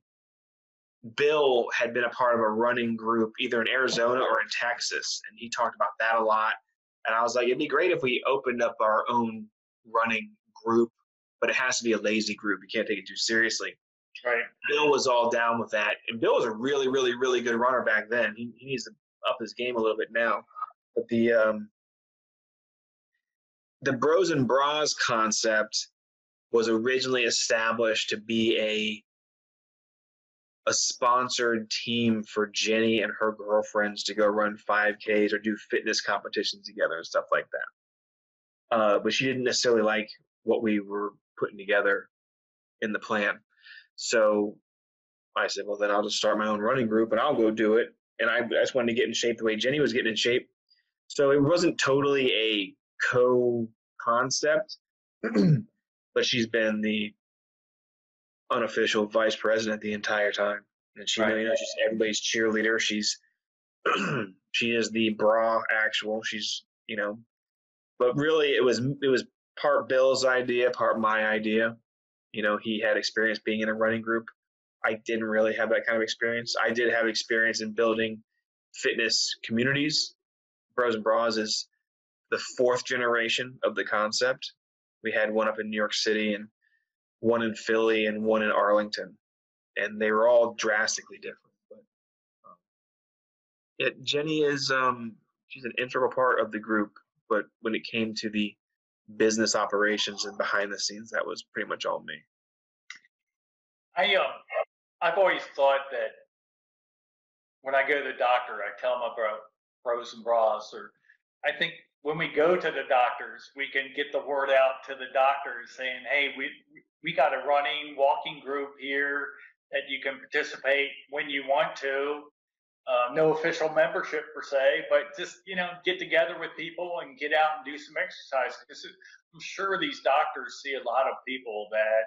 Bill had been a part of a running group either in Arizona or in Texas, and he talked about that a lot. And I was like, it'd be great if we opened up our own running group, but it has to be a lazy group. You can't take it too seriously. Right. Bill was all down with that. And Bill was a really, really, really good runner back then. He, he needs to up his game a little bit now. But the um, the Bros and Bras concept was originally established to be a a sponsored team for Jenny and her girlfriends to go run five Ks or do fitness competitions together and stuff like that. Uh, but she didn't necessarily like what we were putting together in the plan. So I said, well, then I'll just start my own running group and I'll go do it. And I, I just wanted to get in shape the way Jenny was getting in shape. So it wasn't totally a co-concept, but she's been the unofficial vice president the entire time. And she, right. you know, she's everybody's cheerleader. She's, she is the bra actual. She's, you know, but really it was, it was part Bill's idea, part my idea. You know, he had experience being in a running group. I didn't really have that kind of experience. I did have experience in building fitness communities. Bros and Bras is the fourth generation of the concept. We had one up in New York City and one in Philly and one in Arlington, and they were all drastically different. But um, Yeah, Jenny is um, she's an integral part of the group, but when it came to the business operations and behind the scenes, that was pretty much all me. I um, I've always thought that when I go to the doctor, I tell my bro, bros and bras, or I think when we go to the doctors, we can get the word out to the doctors saying, hey, we we got a running, walking group here that you can participate when you want to. Uh, no official membership per se, but just, you know, get together with people and get out and do some exercise. I'm sure these doctors see a lot of people that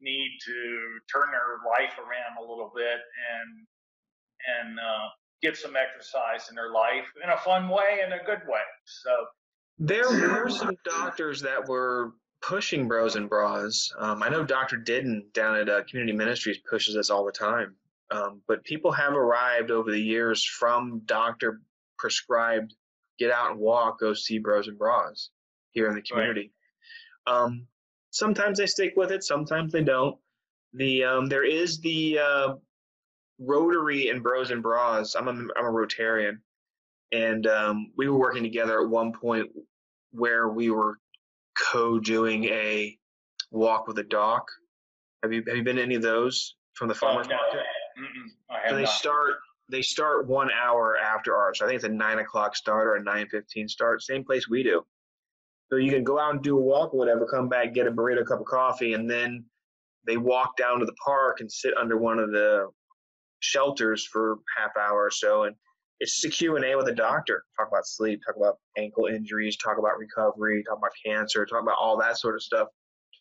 need to turn their life around a little bit and and uh, get some exercise in their life in a fun way and a good way. So there were some doctors that were pushing Bros and Bras. Um, I know Doctor Didden down at uh, Community Ministries pushes us all the time. Um, but people have arrived over the years from doctor prescribed, get out and walk, go see Bros and Bras here in the community. Right. Um, sometimes they stick with it. Sometimes they don't. The um, there is the uh, Rotary and Bros and Bras. I'm a, I'm a Rotarian. And um, we were working together at one point where we were co-doing a walk with a doc. Have you, have you been to any of those from the farmer's market? Oh, no. Mm-mm, so they not. start they start one hour after ours. So I think it's a nine o'clock start or a nine fifteen start, same place we do. So you can go out and do a walk or whatever, come back, get a burrito, cup of coffee, and then they walk down to the park and sit under one of the shelters for half hour or so, and it's just a Q and A with a doctor. Talk about sleep, talk about ankle injuries, talk about recovery, talk about cancer, talk about all that sort of stuff.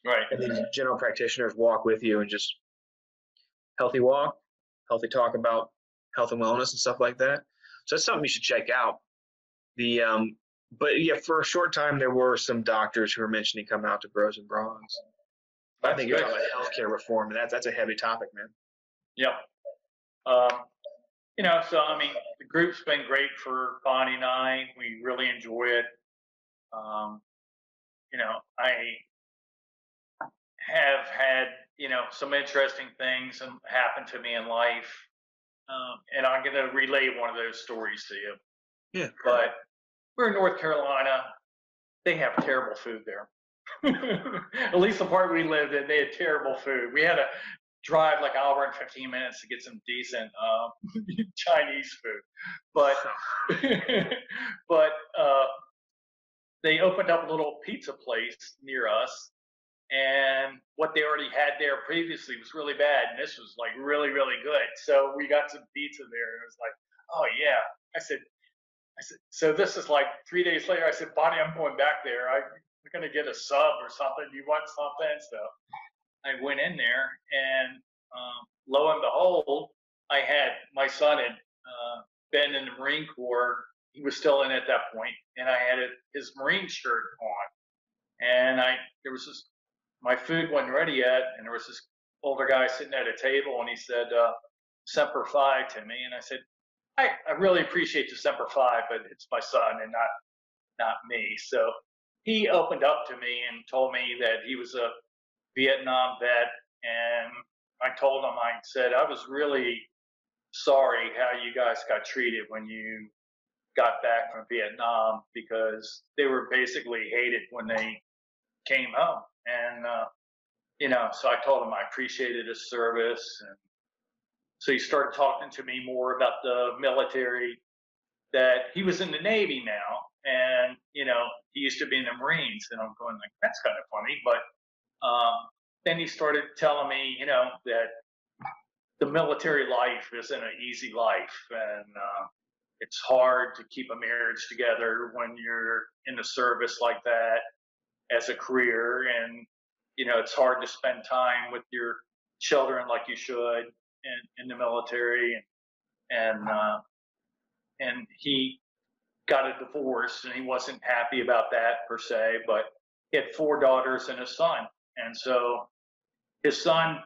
Right. And then general practitioners walk with you and just healthy walk. Healthy talk about health and wellness and stuff like that. So that's something you should check out. The um, but yeah, for a short time there were some doctors who were mentioning coming out to Bros and Bras. But I think you're talking about healthcare reform, and that that's a heavy topic, man. Yep. Um, you know, so I mean, the group's been great for Bonnie and I. We really enjoy it. Um, you know, I have had. You know, some interesting things happened to me in life, um, and I'm going to relay one of those stories to you. Yeah. But we're in North Carolina. They have terrible food there. At least the part we lived in, they had terrible food. We had to drive like an hour and fifteen minutes to get some decent uh, Chinese food. But but uh, they opened up a little pizza place near us. And what they already had there previously was really bad, and this was like really, really good. So we got some pizza there, and it was like, oh yeah. I said, I said. So this is like three days later. I said, Bonnie, I'm going back there. I'm gonna get a sub or something. Do you want something? So I went in there, and um, lo and behold, I had my son had uh, been in the Marine Corps. He was still in at that point, and I had his Marine shirt on, and I there was this. My food wasn't ready yet, and there was this older guy sitting at a table, and he said, uh, Semper Fi to me. And I said, I, I really appreciate the Semper Fi, but it's my son and not not me. So he opened up to me and told me that he was a Vietnam vet, and I told him, I said, I was really sorry how you guys got treated when you got back from Vietnam, because they were basically hated when they came home. And, uh, you know, so I told him I appreciated his service. And so he started talking to me more about the military, that he was in the Navy now. And, you know, he used to be in the Marines. And I'm going like, that's kind of funny. But um, then he started telling me, you know, that the military life isn't an easy life. And uh, it's hard to keep a marriage together when you're in the service like that. As a career, and you know, it's hard to spend time with your children like you should in, in the military, and and, uh, and he got a divorce, and he wasn't happy about that per se, but he had four daughters and a son, and so his son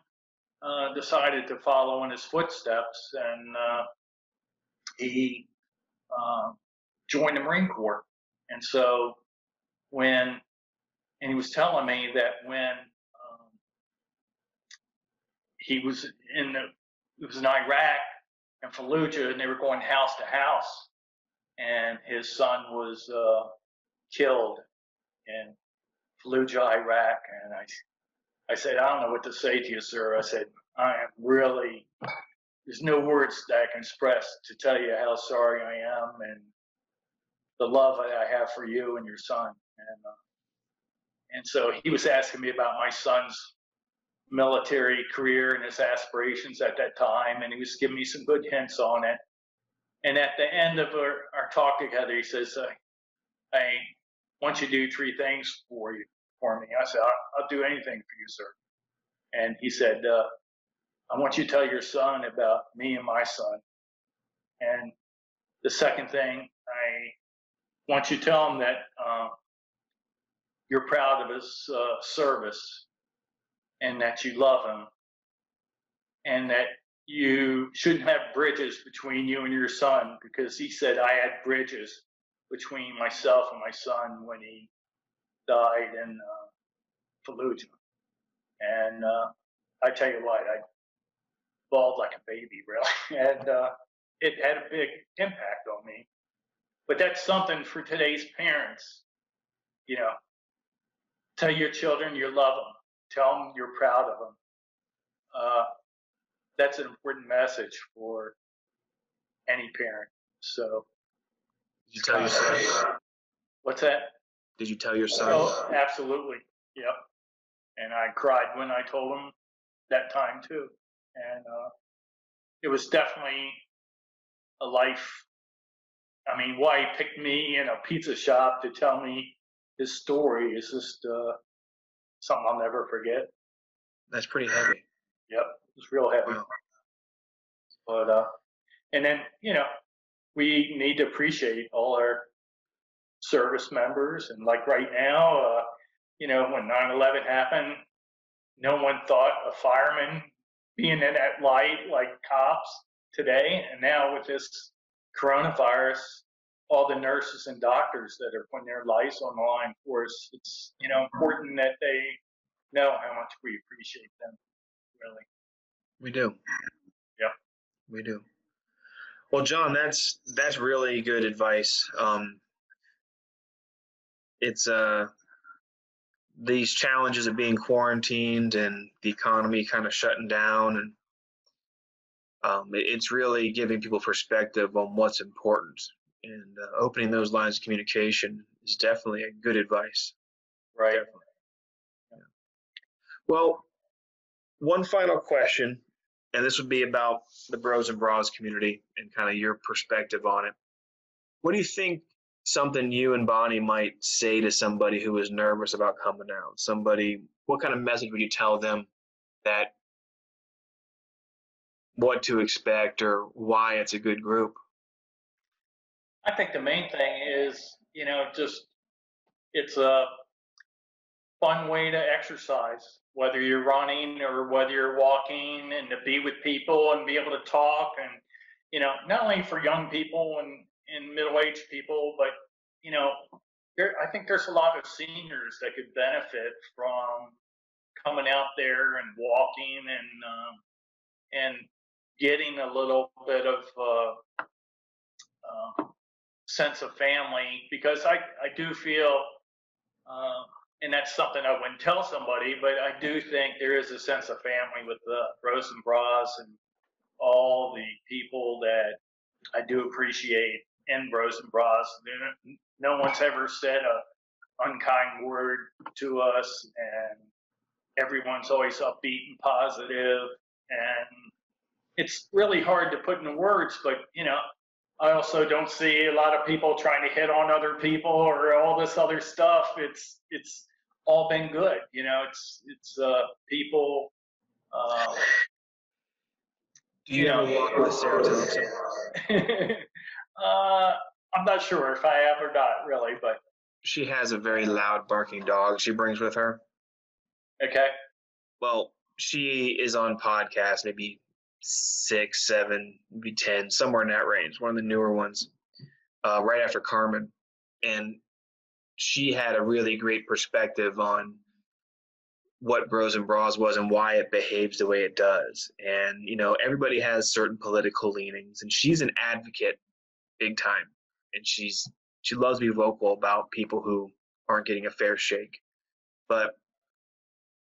uh, decided to follow in his footsteps, and uh, he uh, joined the Marine Corps, and so when And he was telling me that when um, he was in, the, it was in Iraq, in Fallujah, and they were going house to house, and his son was uh, killed in Fallujah, Iraq. And I, I said, I don't know what to say to you, sir. I said, I am really, there's no words that I can express to tell you how sorry I am and the love that I have for you and your son. And, uh, and so he was asking me about my son's military career and his aspirations at that time, and he was giving me some good hints on it. And at the end of our, our talk together, he says, I, I want you to do three things for you for me. I said, I'll, I'll do anything for you, sir. And he said, uh, I want you to tell your son about me and my son. And the second thing, I want you to tell him that uh, you're proud of his uh, service, and that you love him, and that you shouldn't have bridges between you and your son, because he said I had bridges between myself and my son when he died in uh, Fallujah. And uh, I tell you what, I bawled like a baby, really, and uh, it had a big impact on me. But that's something for today's parents, you know. Tell your children you love them. Tell them you're proud of them. Uh, that's an important message for any parent. So, did you tell your son? What's that? Did you tell your son? Oh, absolutely. Yep. And I cried when I told him that time too. And uh, it was definitely a life. I mean, why he picked me in a pizza shop to tell me his story is just uh, something I'll never forget. That's pretty heavy. Yep, it's real heavy. Wow. But uh, and then you know, we need to appreciate all our service members. And like right now, uh, you know, when nine eleven happened, no one thought a fireman being in that light like cops today. And now with this coronavirus, all the nurses and doctors that are putting their lives on the line for us, it's, you know, important that they know how much we appreciate them, really. We do. Yeah. We do. Well, John, that's that's really good advice. Um, it's uh, these challenges of being quarantined and the economy kind of shutting down, and um, it's really giving people perspective on what's important. And uh, opening those lines of communication is definitely a good advice. Right. Definitely. Yeah. Well, one final question, and this would be about the Bros and Bras community and kind of your perspective on it. What do you think something you and Bonnie might say to somebody who is nervous about coming out? Somebody, what kind of message would you tell them that what to expect or why it's a good group? I think the main thing is, you know, just it's a fun way to exercise, whether you're running or whether you're walking, and to be with people and be able to talk. And, you know, not only for young people and, and middle-aged people, but, you know, there, I think there's a lot of seniors that could benefit from coming out there and walking and, um, and getting a little bit of uh, uh, sense of family, because I, I do feel, uh, and that's something I wouldn't tell somebody, but I do think there is a sense of family with the Bros and Bras and all the people that I do appreciate in Bros and Bras. No one's ever said an unkind word to us, and everyone's always upbeat and positive, and it's really hard to put into words, but, you know, I also don't see a lot of people trying to hit on other people or all this other stuff. It's it's all been good, you know. It's it's uh, people. Uh, Do you, you ever know, walk with serotonin? uh, I'm not sure if I have or not, really, but she has a very loud barking dog she brings with her. Okay. Well, she is on podcasts, maybe six, seven, maybe ten, somewhere in that range. One of the newer ones, uh, right after Carmen, and she had a really great perspective on what Bros and Bras was and why it behaves the way it does. And, you know, everybody has certain political leanings, and she's an advocate big time. And she's, she loves to be vocal about people who aren't getting a fair shake. But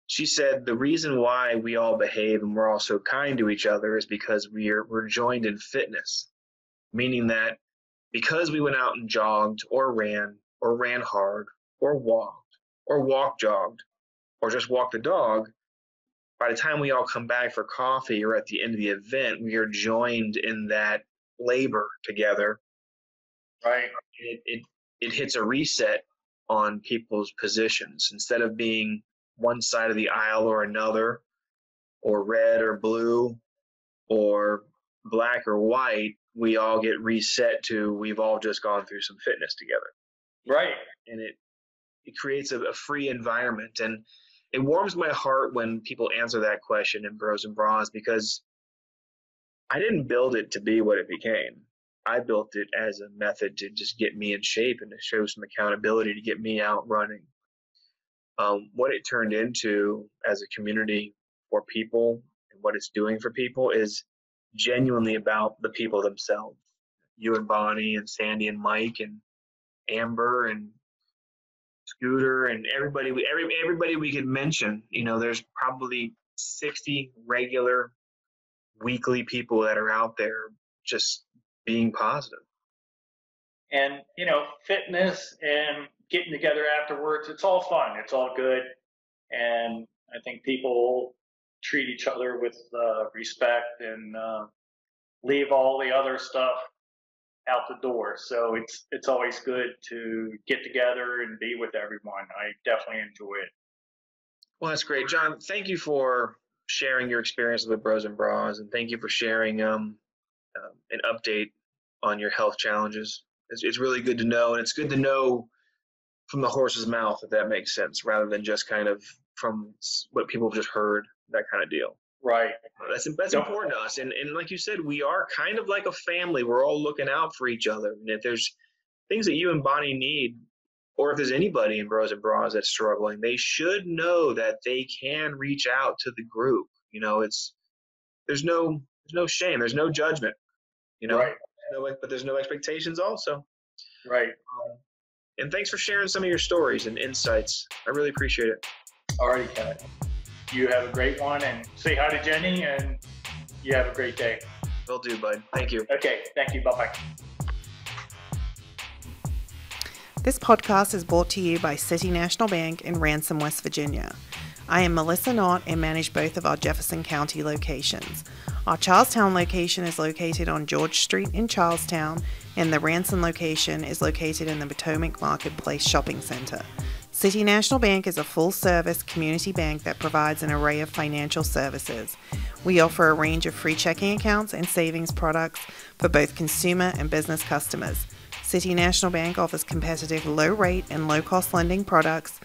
she said the reason why we all behave and we're all so kind to each other is because we're we're joined in fitness, meaning that because we went out and jogged or ran or ran hard or walked or walk jogged or just walked the dog, by the time we all come back for coffee or at the end of the event, we are joined in that labor together. Right. It it, it hits a reset on people's positions. Instead of being one side of the aisle or another, or red or blue or black or white, we all get reset to we've all just gone through some fitness together. Right. And it it creates a, a free environment, and it warms my heart when people answer that question in Bros and Bras, because I didn't build it to be what it became. I built it as a method to just get me in shape and to show some accountability, to get me out running. Um, what it turned into as a community for people and what it's doing for people is genuinely about the people themselves. You and Bonnie and Sandy and Mike and Amber and Scooter and everybody we every, everybody we could mention. You know, there's probably sixty regular weekly people that are out there just being positive. And, you know, fitness and getting together afterwards, it's all fun. It's all good. And I think people treat each other with uh, respect and uh, leave all the other stuff out the door. So it's it's always good to get together and be with everyone. I definitely enjoy it. Well, that's great. John, thank you for sharing your experience with Bros and Bras, and thank you for sharing um, uh, an update on your health challenges. It's, it's really good to know, and it's good to know from the horse's mouth, if that makes sense, rather than just kind of from what people have just heard, that kind of deal. Right. That's, that's important to us. And, and like you said, we are kind of like a family. We're all looking out for each other. And if there's things that you and Bonnie need, or if there's anybody in Bros and Bras that's struggling, they should know that they can reach out to the group. You know, it's, there's no, there's no shame. There's no judgment, you know, right. no, but there's no expectations also. Right. Um, And thanks for sharing some of your stories and insights. I really appreciate it. All right, Kevin. You have a great one, and say hi to Jenny, and you have a great day. Will do, bud. Thank you. Okay. Thank you. Bye-bye. This podcast is brought to you by City National Bank in Ransom, West Virginia. I am Melissa Knott and manage both of our Jefferson County locations. Our Charles Town location is located on George Street in Charlestown, and the Ransom location is located in the Potomac Marketplace Shopping Center. City National Bank is a full-service community bank that provides an array of financial services. We offer a range of free checking accounts and savings products for both consumer and business customers. City National Bank offers competitive low-rate and low-cost lending products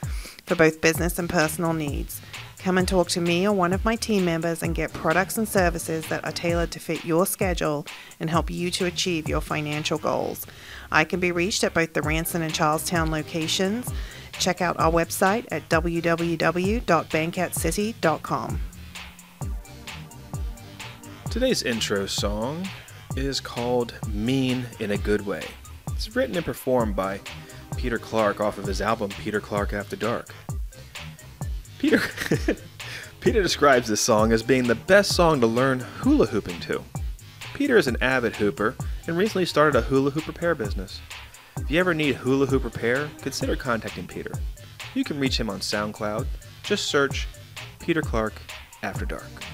for both business and personal needs. Come and talk to me or one of my team members and get products and services that are tailored to fit your schedule and help you to achieve your financial goals. I can be reached at both the Ranson and Charlestown locations. Check out our website at w w w dot bank at city dot com. Today's intro song is called Mean in a Good Way. It's written and performed by Peter Clark off of his album Peter Clark After Dark. Peter Peter describes this song as being the best song to learn hula hooping to. Peter is an avid hooper and recently started a hula hoop repair business. If you ever need hula hoop repair, consider contacting Peter. You can reach him on SoundCloud. Just search Peter Clark After Dark.